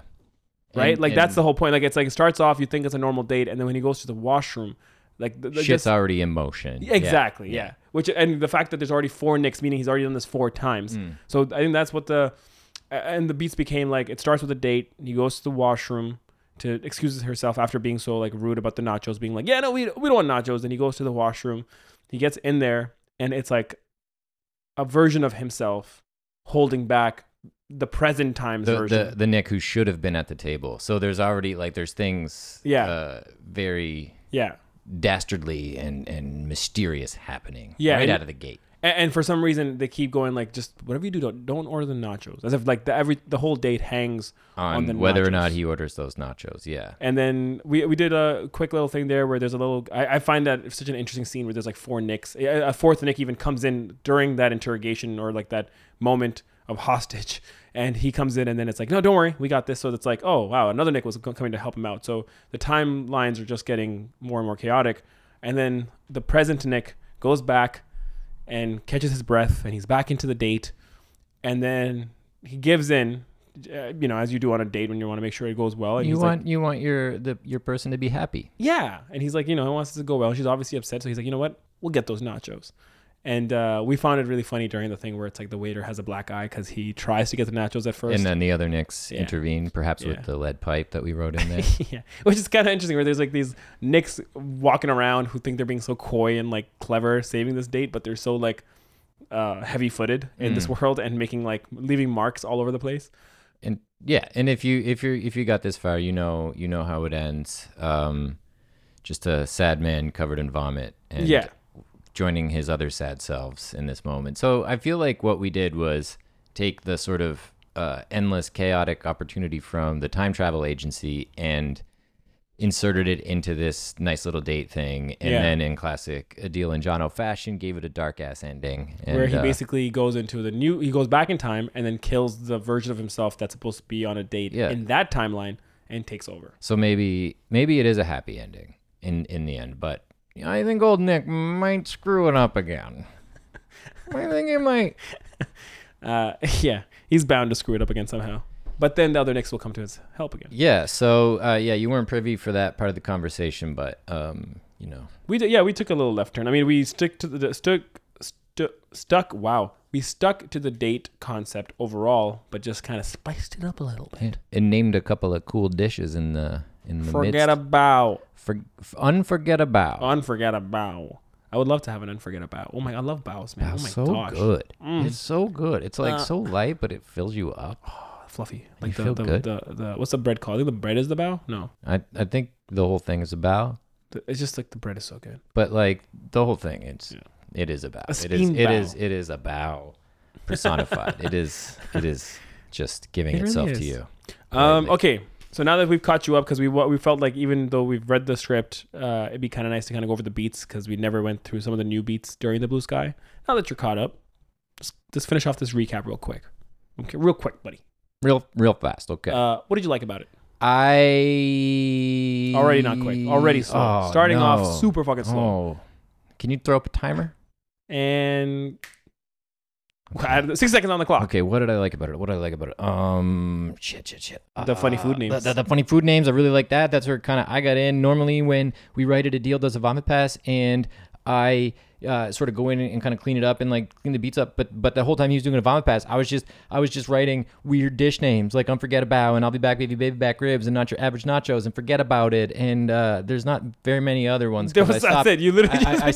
Right? And that's the whole point. Like, it's like it starts off, you think it's a normal date. And then when he goes to the washroom, like the shit's already in motion. Exactly. Yeah. Which, and the fact that there's already 4 Nicks, meaning he's already done this 4 times. So I think that's what the beats became like. It starts with a date. He goes to the washroom to excuse herself after being so like rude about the nachos, being like, yeah, no, we don't want nachos. And he goes to the washroom. He gets in there and it's like a version of himself holding back the present time's version. The Nick who should have been at the table. So there's already like, there's things very... Yeah. Dastardly and mysterious happening right out of the gate, and for some reason they keep going like, just whatever you do, don't order the nachos, as if like the whole date hangs on the whether nachos. Or not he orders those nachos. Yeah. And then we did a quick little thing there where there's a little I find that such an interesting scene where there's like 4 Nicks. A 4th Nick even comes in during that interrogation or like that moment of hostage, and he comes in and then it's like, no, don't worry, we got this. So it's like, oh wow, another Nick was coming to help him out. So the timelines are just getting more and more chaotic, and then the present Nick goes back and catches his breath and he's back into the date, and then he gives in, you know, as you do on a date when you want to make sure it goes well, and you want your person to be happy. Yeah. And he's like, you know, he wants this to go well. She's obviously upset, so he's like, you know what, we'll get those nachos. And we found it really funny during the thing where it's like the waiter has a black eye because he tries to get the nachos at first. And then the other Nicks intervene, perhaps with the lead pipe that we wrote in there. Yeah, which is kind of interesting where there's like these Nicks walking around who think they're being so coy and like clever saving this date, but they're so like heavy-footed in this world and making like leaving marks all over the place. And yeah, and if you got this far, you know how it ends. Just a sad man covered in vomit. And joining his other sad selves in this moment. So I feel like what we did was take the sort of endless chaotic opportunity from the time travel agency and inserted it into this nice little date thing. And then in classic Adil and Jono fashion, gave it a dark ass ending. And, where he basically goes into he goes back in time and then kills the version of himself that's supposed to be on a date in that timeline and takes over. So maybe it is a happy ending. in the end. But I think old Nick might screw it up again. I think he might. Yeah, he's bound to screw it up again somehow. But then the other Nicks will come to his help again. Yeah, so, yeah, you weren't privy for that part of the conversation, but, you know. We took a little left turn. I mean, we stuck to the date concept overall, but just kind of spiced it up a little bit. And named a couple of cool dishes in the Unforget about. I would love to have an unforget about. Oh my, I love bows, man. Bow's gosh. Good. Mm. It's so good. It's like so light, but it fills you up. Oh, fluffy. Like you feel good. The what's the bread called? I think the bread is the bow? No. I think the whole thing is a bow. It's just like the bread is so good. But like the whole thing, it is a bow. It is a bow personified. It is just giving itself to you. Okay. So now that we've caught you up, because we felt like even though we've read the script, it'd be kind of nice to kind of go over the beats, because we never went through some of the new beats during the Blue Sky. Now that you're caught up, just finish off this recap real quick. Okay, real quick, buddy. Real fast, okay. What did you like about it? Already not quick. Already slow. Oh, starting off super fucking slow. Oh. Can you throw up a timer? And... 6 seconds on the clock. Okay, what did I like about it? Shit. The funny food names. The funny food names. I really like that. That's where kind of I got in. Normally, when we write it, a deal does a vomit pass, and I sort of go in and kind of clean it up and like clean the beats up. But the whole time he was doing a vomit pass, I was just writing weird dish names like Unforget About and I'll Be Back Baby Back Ribs and Not Your Average Nachos and Forget About It. And there's not very many other ones. I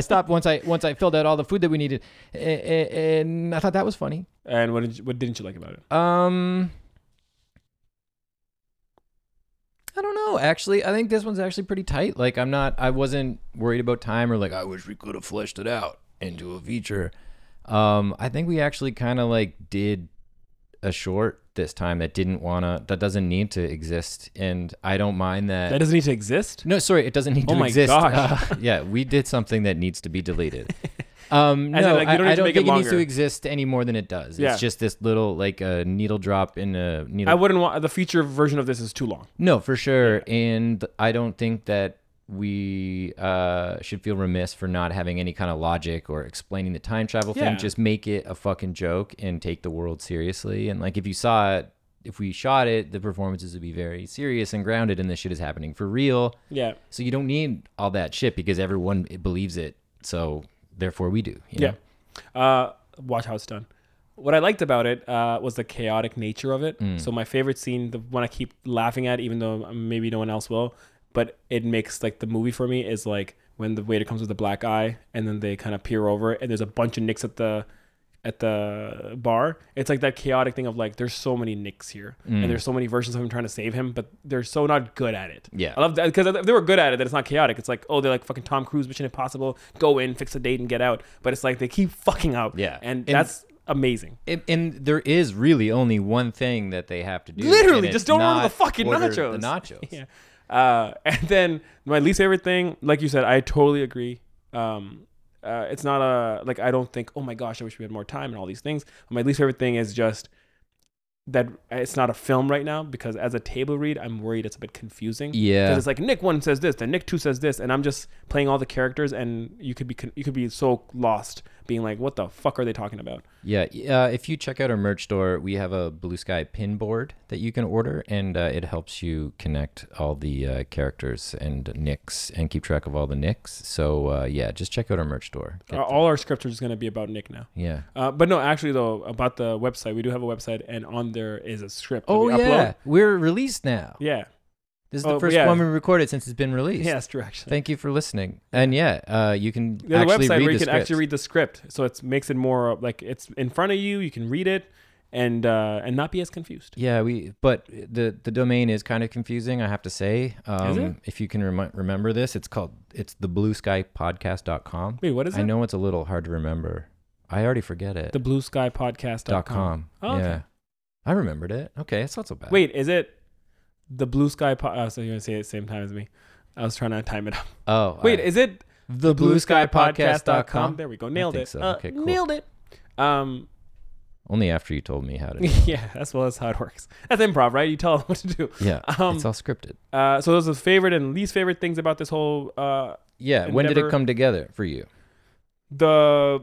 stopped once I filled out all the food that we needed, and I thought that was funny. And what didn't you like about it? I don't know, actually. I think this one's actually pretty tight. Like, I wasn't worried about time or like, I wish we could have fleshed it out into a feature. I think we actually kind of like did a short this time that doesn't need to exist. And I don't mind that. That doesn't need to exist? No, sorry, it doesn't need to exist. Oh my gosh. Yeah, we did something that needs to be deleted. I don't think it needs to exist any more than it does. Yeah. It's just this little like a needle drop in a needle. I wouldn't want the feature version of this is too long. No, for sure. Yeah. And I don't think that we should feel remiss for not having any kind of logic or explaining the time travel thing. Just make it a fucking joke and take the world seriously. And like, if we shot it, the performances would be very serious and grounded, and this shit is happening for real. Yeah. So you don't need all that shit because everyone believes it. So therefore we do. You know? Watch how it's done. What I liked about it was the chaotic nature of it. So my favorite scene, the one I keep laughing at, even though maybe no one else will, but it makes like the movie for me, is like when the waiter comes with a black eye and then they kind of peer over and there's a bunch of Nicks at the bar. It's like that chaotic thing of like, there's so many Nicks here and there's so many versions of him trying to save him, but they're so not good at it. Yeah. I love that, because if they were good at it, then it's not chaotic. It's like, oh, they're like fucking Tom Cruise, Mission Impossible, go in, fix a date and get out. But it's like, they keep fucking up. Yeah. And that's amazing. And there is really only one thing that they have to do. Literally, just don't order the fucking nachos. Yeah. And then my least favorite thing, like you said, I totally agree. It's not a, like, I don't think, oh my gosh, I wish we had more time and all these things. My least favorite thing is just that it's not a film right now, because as a table read, I'm worried it's a bit confusing. Yeah. Because it's like Nick 1 says this, then Nick 2 says this, and I'm just playing all the characters, and you could be so lost being like, what the fuck are they talking about? Yeah. If you check out our merch store, we have a Blue Sky pin board that you can order, and it helps you connect all the characters and Nicks and keep track of all the Nicks. So yeah, just check out our merch store. All our scripts are just going to be about Nick now. Yeah. But no, actually though, about the website, we do have a website, and on there is a script. Oh yeah. Upload. We're released now. Yeah. This is the first one we recorded since it's been released. Yeah, that's true, actually. Thank you for listening. And yeah, you can actually read the script. There's a website where you can actually read the script. So it makes it more like it's in front of you. You can read it and not be as confused. Yeah, but the domain is kind of confusing, I have to say. Is it? If you can remember this, it's theblueskypodcast.com. Wait, what is it? I know it's a little hard to remember. I already forget it. Theblueskypodcast.com. Oh, okay. Yeah. I remembered it. Okay, it's not so bad. Wait, is it? The Blue Sky Podcast. So you're going to say it at the same time as me. I was trying to time it up. Oh. Wait, is it theblueskypodcast.com? There we go. Nailed it. So. Okay, cool. Nailed it. Only after you told me how to do it. Yeah, that's how it works. That's improv, right? You tell them what to do. Yeah, it's all scripted. So those are the favorite and least favorite things about this whole endeavor. When did it come together for you? I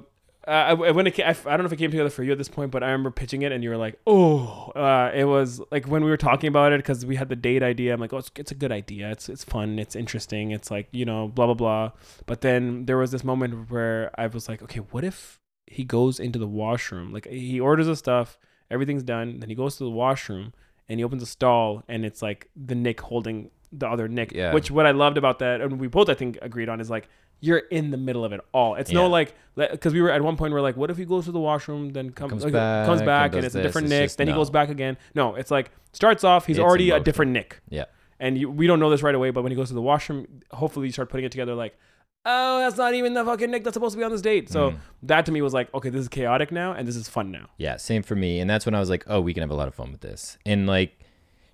don't know if it came together for you at this point, but I remember pitching it and you were like, it was like when we were talking about it, because we had the date idea. I'm like, it's a good idea. It's fun. It's interesting. It's like, blah, blah, blah. But then there was this moment where I was like, okay, what if he goes into the washroom? Like, he orders the stuff, everything's done, then he goes to the washroom and he opens a stall and it's like the Nick holding the other Nick. Yeah. Which what I loved about that, and we both I think agreed on, is like you're in the middle of it all. It's no like, because we were at one point we're like, what if he goes to the washroom, then comes back and it's a different Nick, then he goes back again. No, it's like starts off it's already emotional. A different Nick. Yeah, and we don't know this right away, but when he goes to the washroom, hopefully you start putting it together like, oh, that's not even the fucking Nick that's supposed to be on this date. So that to me was like, okay, this is chaotic now and this is fun now. Yeah, same for me. And that's when I was like, oh, we can have a lot of fun with this. And like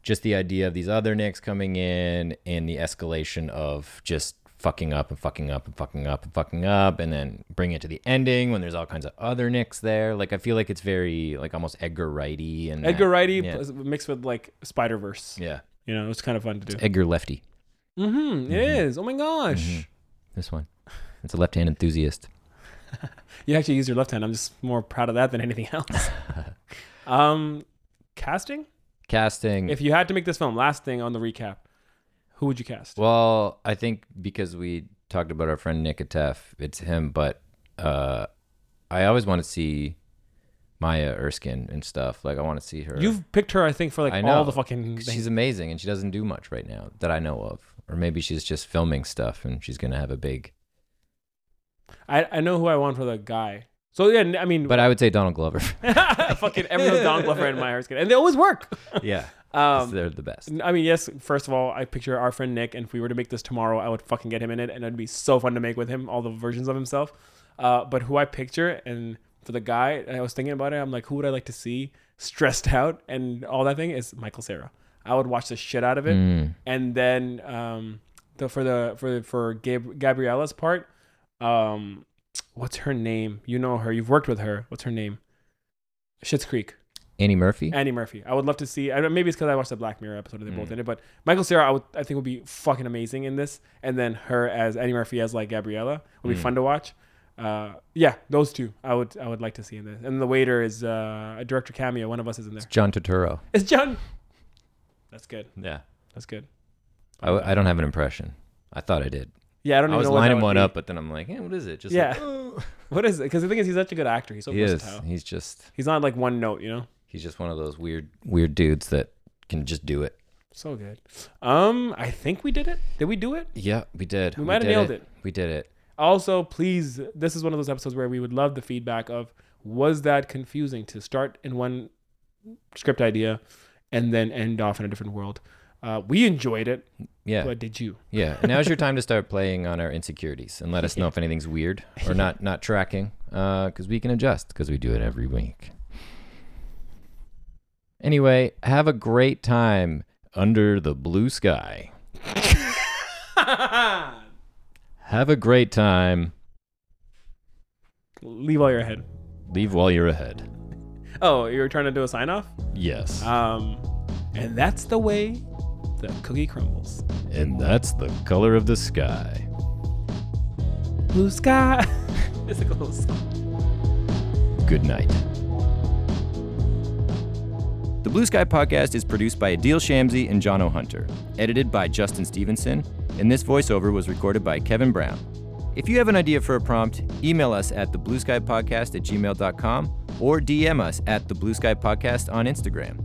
just the idea of these other Nicks coming in and the escalation of just fucking up and fucking up and fucking up and fucking up, and then bring it to the ending when there's all kinds of other Nicks there. Like I feel like it's very like almost Edgar Wright-y. And Edgar Wright-y mixed with like Spider-Verse. Yeah. It's kind of fun to do. It's Edgar Lefty. Mm-hmm. It is. Oh my gosh. Mm-hmm. This one. It's a left-hand enthusiast. You actually use your left hand. I'm just more proud of that than anything else. Casting. If you had to make this film, last thing on the recap, who would you cast? Well, I think because we talked about our friend Nick Atef, it's him, but I always want to see Maya Erskine and stuff. Like I want to see her. You've picked her, I think, for like all the fucking things. She's amazing and she doesn't do much right now that I know of. Or maybe she's just filming stuff and she's going to have a big... I know who I want for the guy. So, yeah, I mean... But I would say Donald Glover. Fucking everyone knows Donald Glover and Maya Erskine. And they always work. Yeah. They're the best. I mean, yes, first of all, I picture our friend Nick, and if we were to make this tomorrow, I would fucking get him in it, and it'd be so fun to make with him, all the versions of himself. But who I picture, and for the guy, I was thinking about it, I'm like, who would I like to see stressed out and all that thing, is Michael Cera. I would watch the shit out of it. And then for Gabriella's part, what's her name? You know her. You've worked with her. What's her name? Schitt's Creek. Annie Murphy. I would love to see. Maybe it's because I watched the Black Mirror episode and they both in it. But Michael Cera, I think would be fucking amazing in this. And then her as Annie Murphy as like Gabriella would be fun to watch. Yeah, those two I would like to see in this. And the waiter is a director cameo. One of us is in there. It's John Turturro. That's good. Yeah. That's good. I don't have an impression. I thought I did. Yeah, I don't even know. I was lining one up, but then I'm like, hey, what is it? Just yeah. Like, oh. What is it? Because the thing is, he's such a good actor. He's so versatile. He's not like one note, He's just one of those weird dudes that can just do it. So good. I think we did it. Did we do it? Yeah, we did. We might have nailed it. We did it. Also, please, this is one of those episodes where we would love the feedback of, was that confusing to start in one script idea and then end off in a different world? We enjoyed it. Yeah. But did you? Yeah. And now's your time to start playing on our insecurities and let us know if anything's weird or not tracking, because we can adjust because we do it every week. Anyway, have a great time under the blue sky. Have a great time. Leave while you're ahead. Leave while you're ahead. Oh, you were trying to do a sign-off? Yes. And that's the way the cookie crumbles. And that's the color of the sky. Blue sky. It's a cool song. Good night. The Blue Sky Podcast is produced by Adil Shamsi and John O'Hunter, edited by Justin Stevenson, and this voiceover was recorded by Kevin Brown. If you have an idea for a prompt, email us at theblueskypodcast@gmail.com or DM us at The Blue Sky Podcast on Instagram.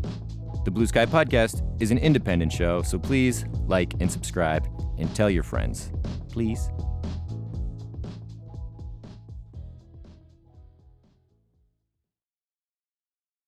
The Blue Sky Podcast is an independent show, so please like and subscribe and tell your friends. Please.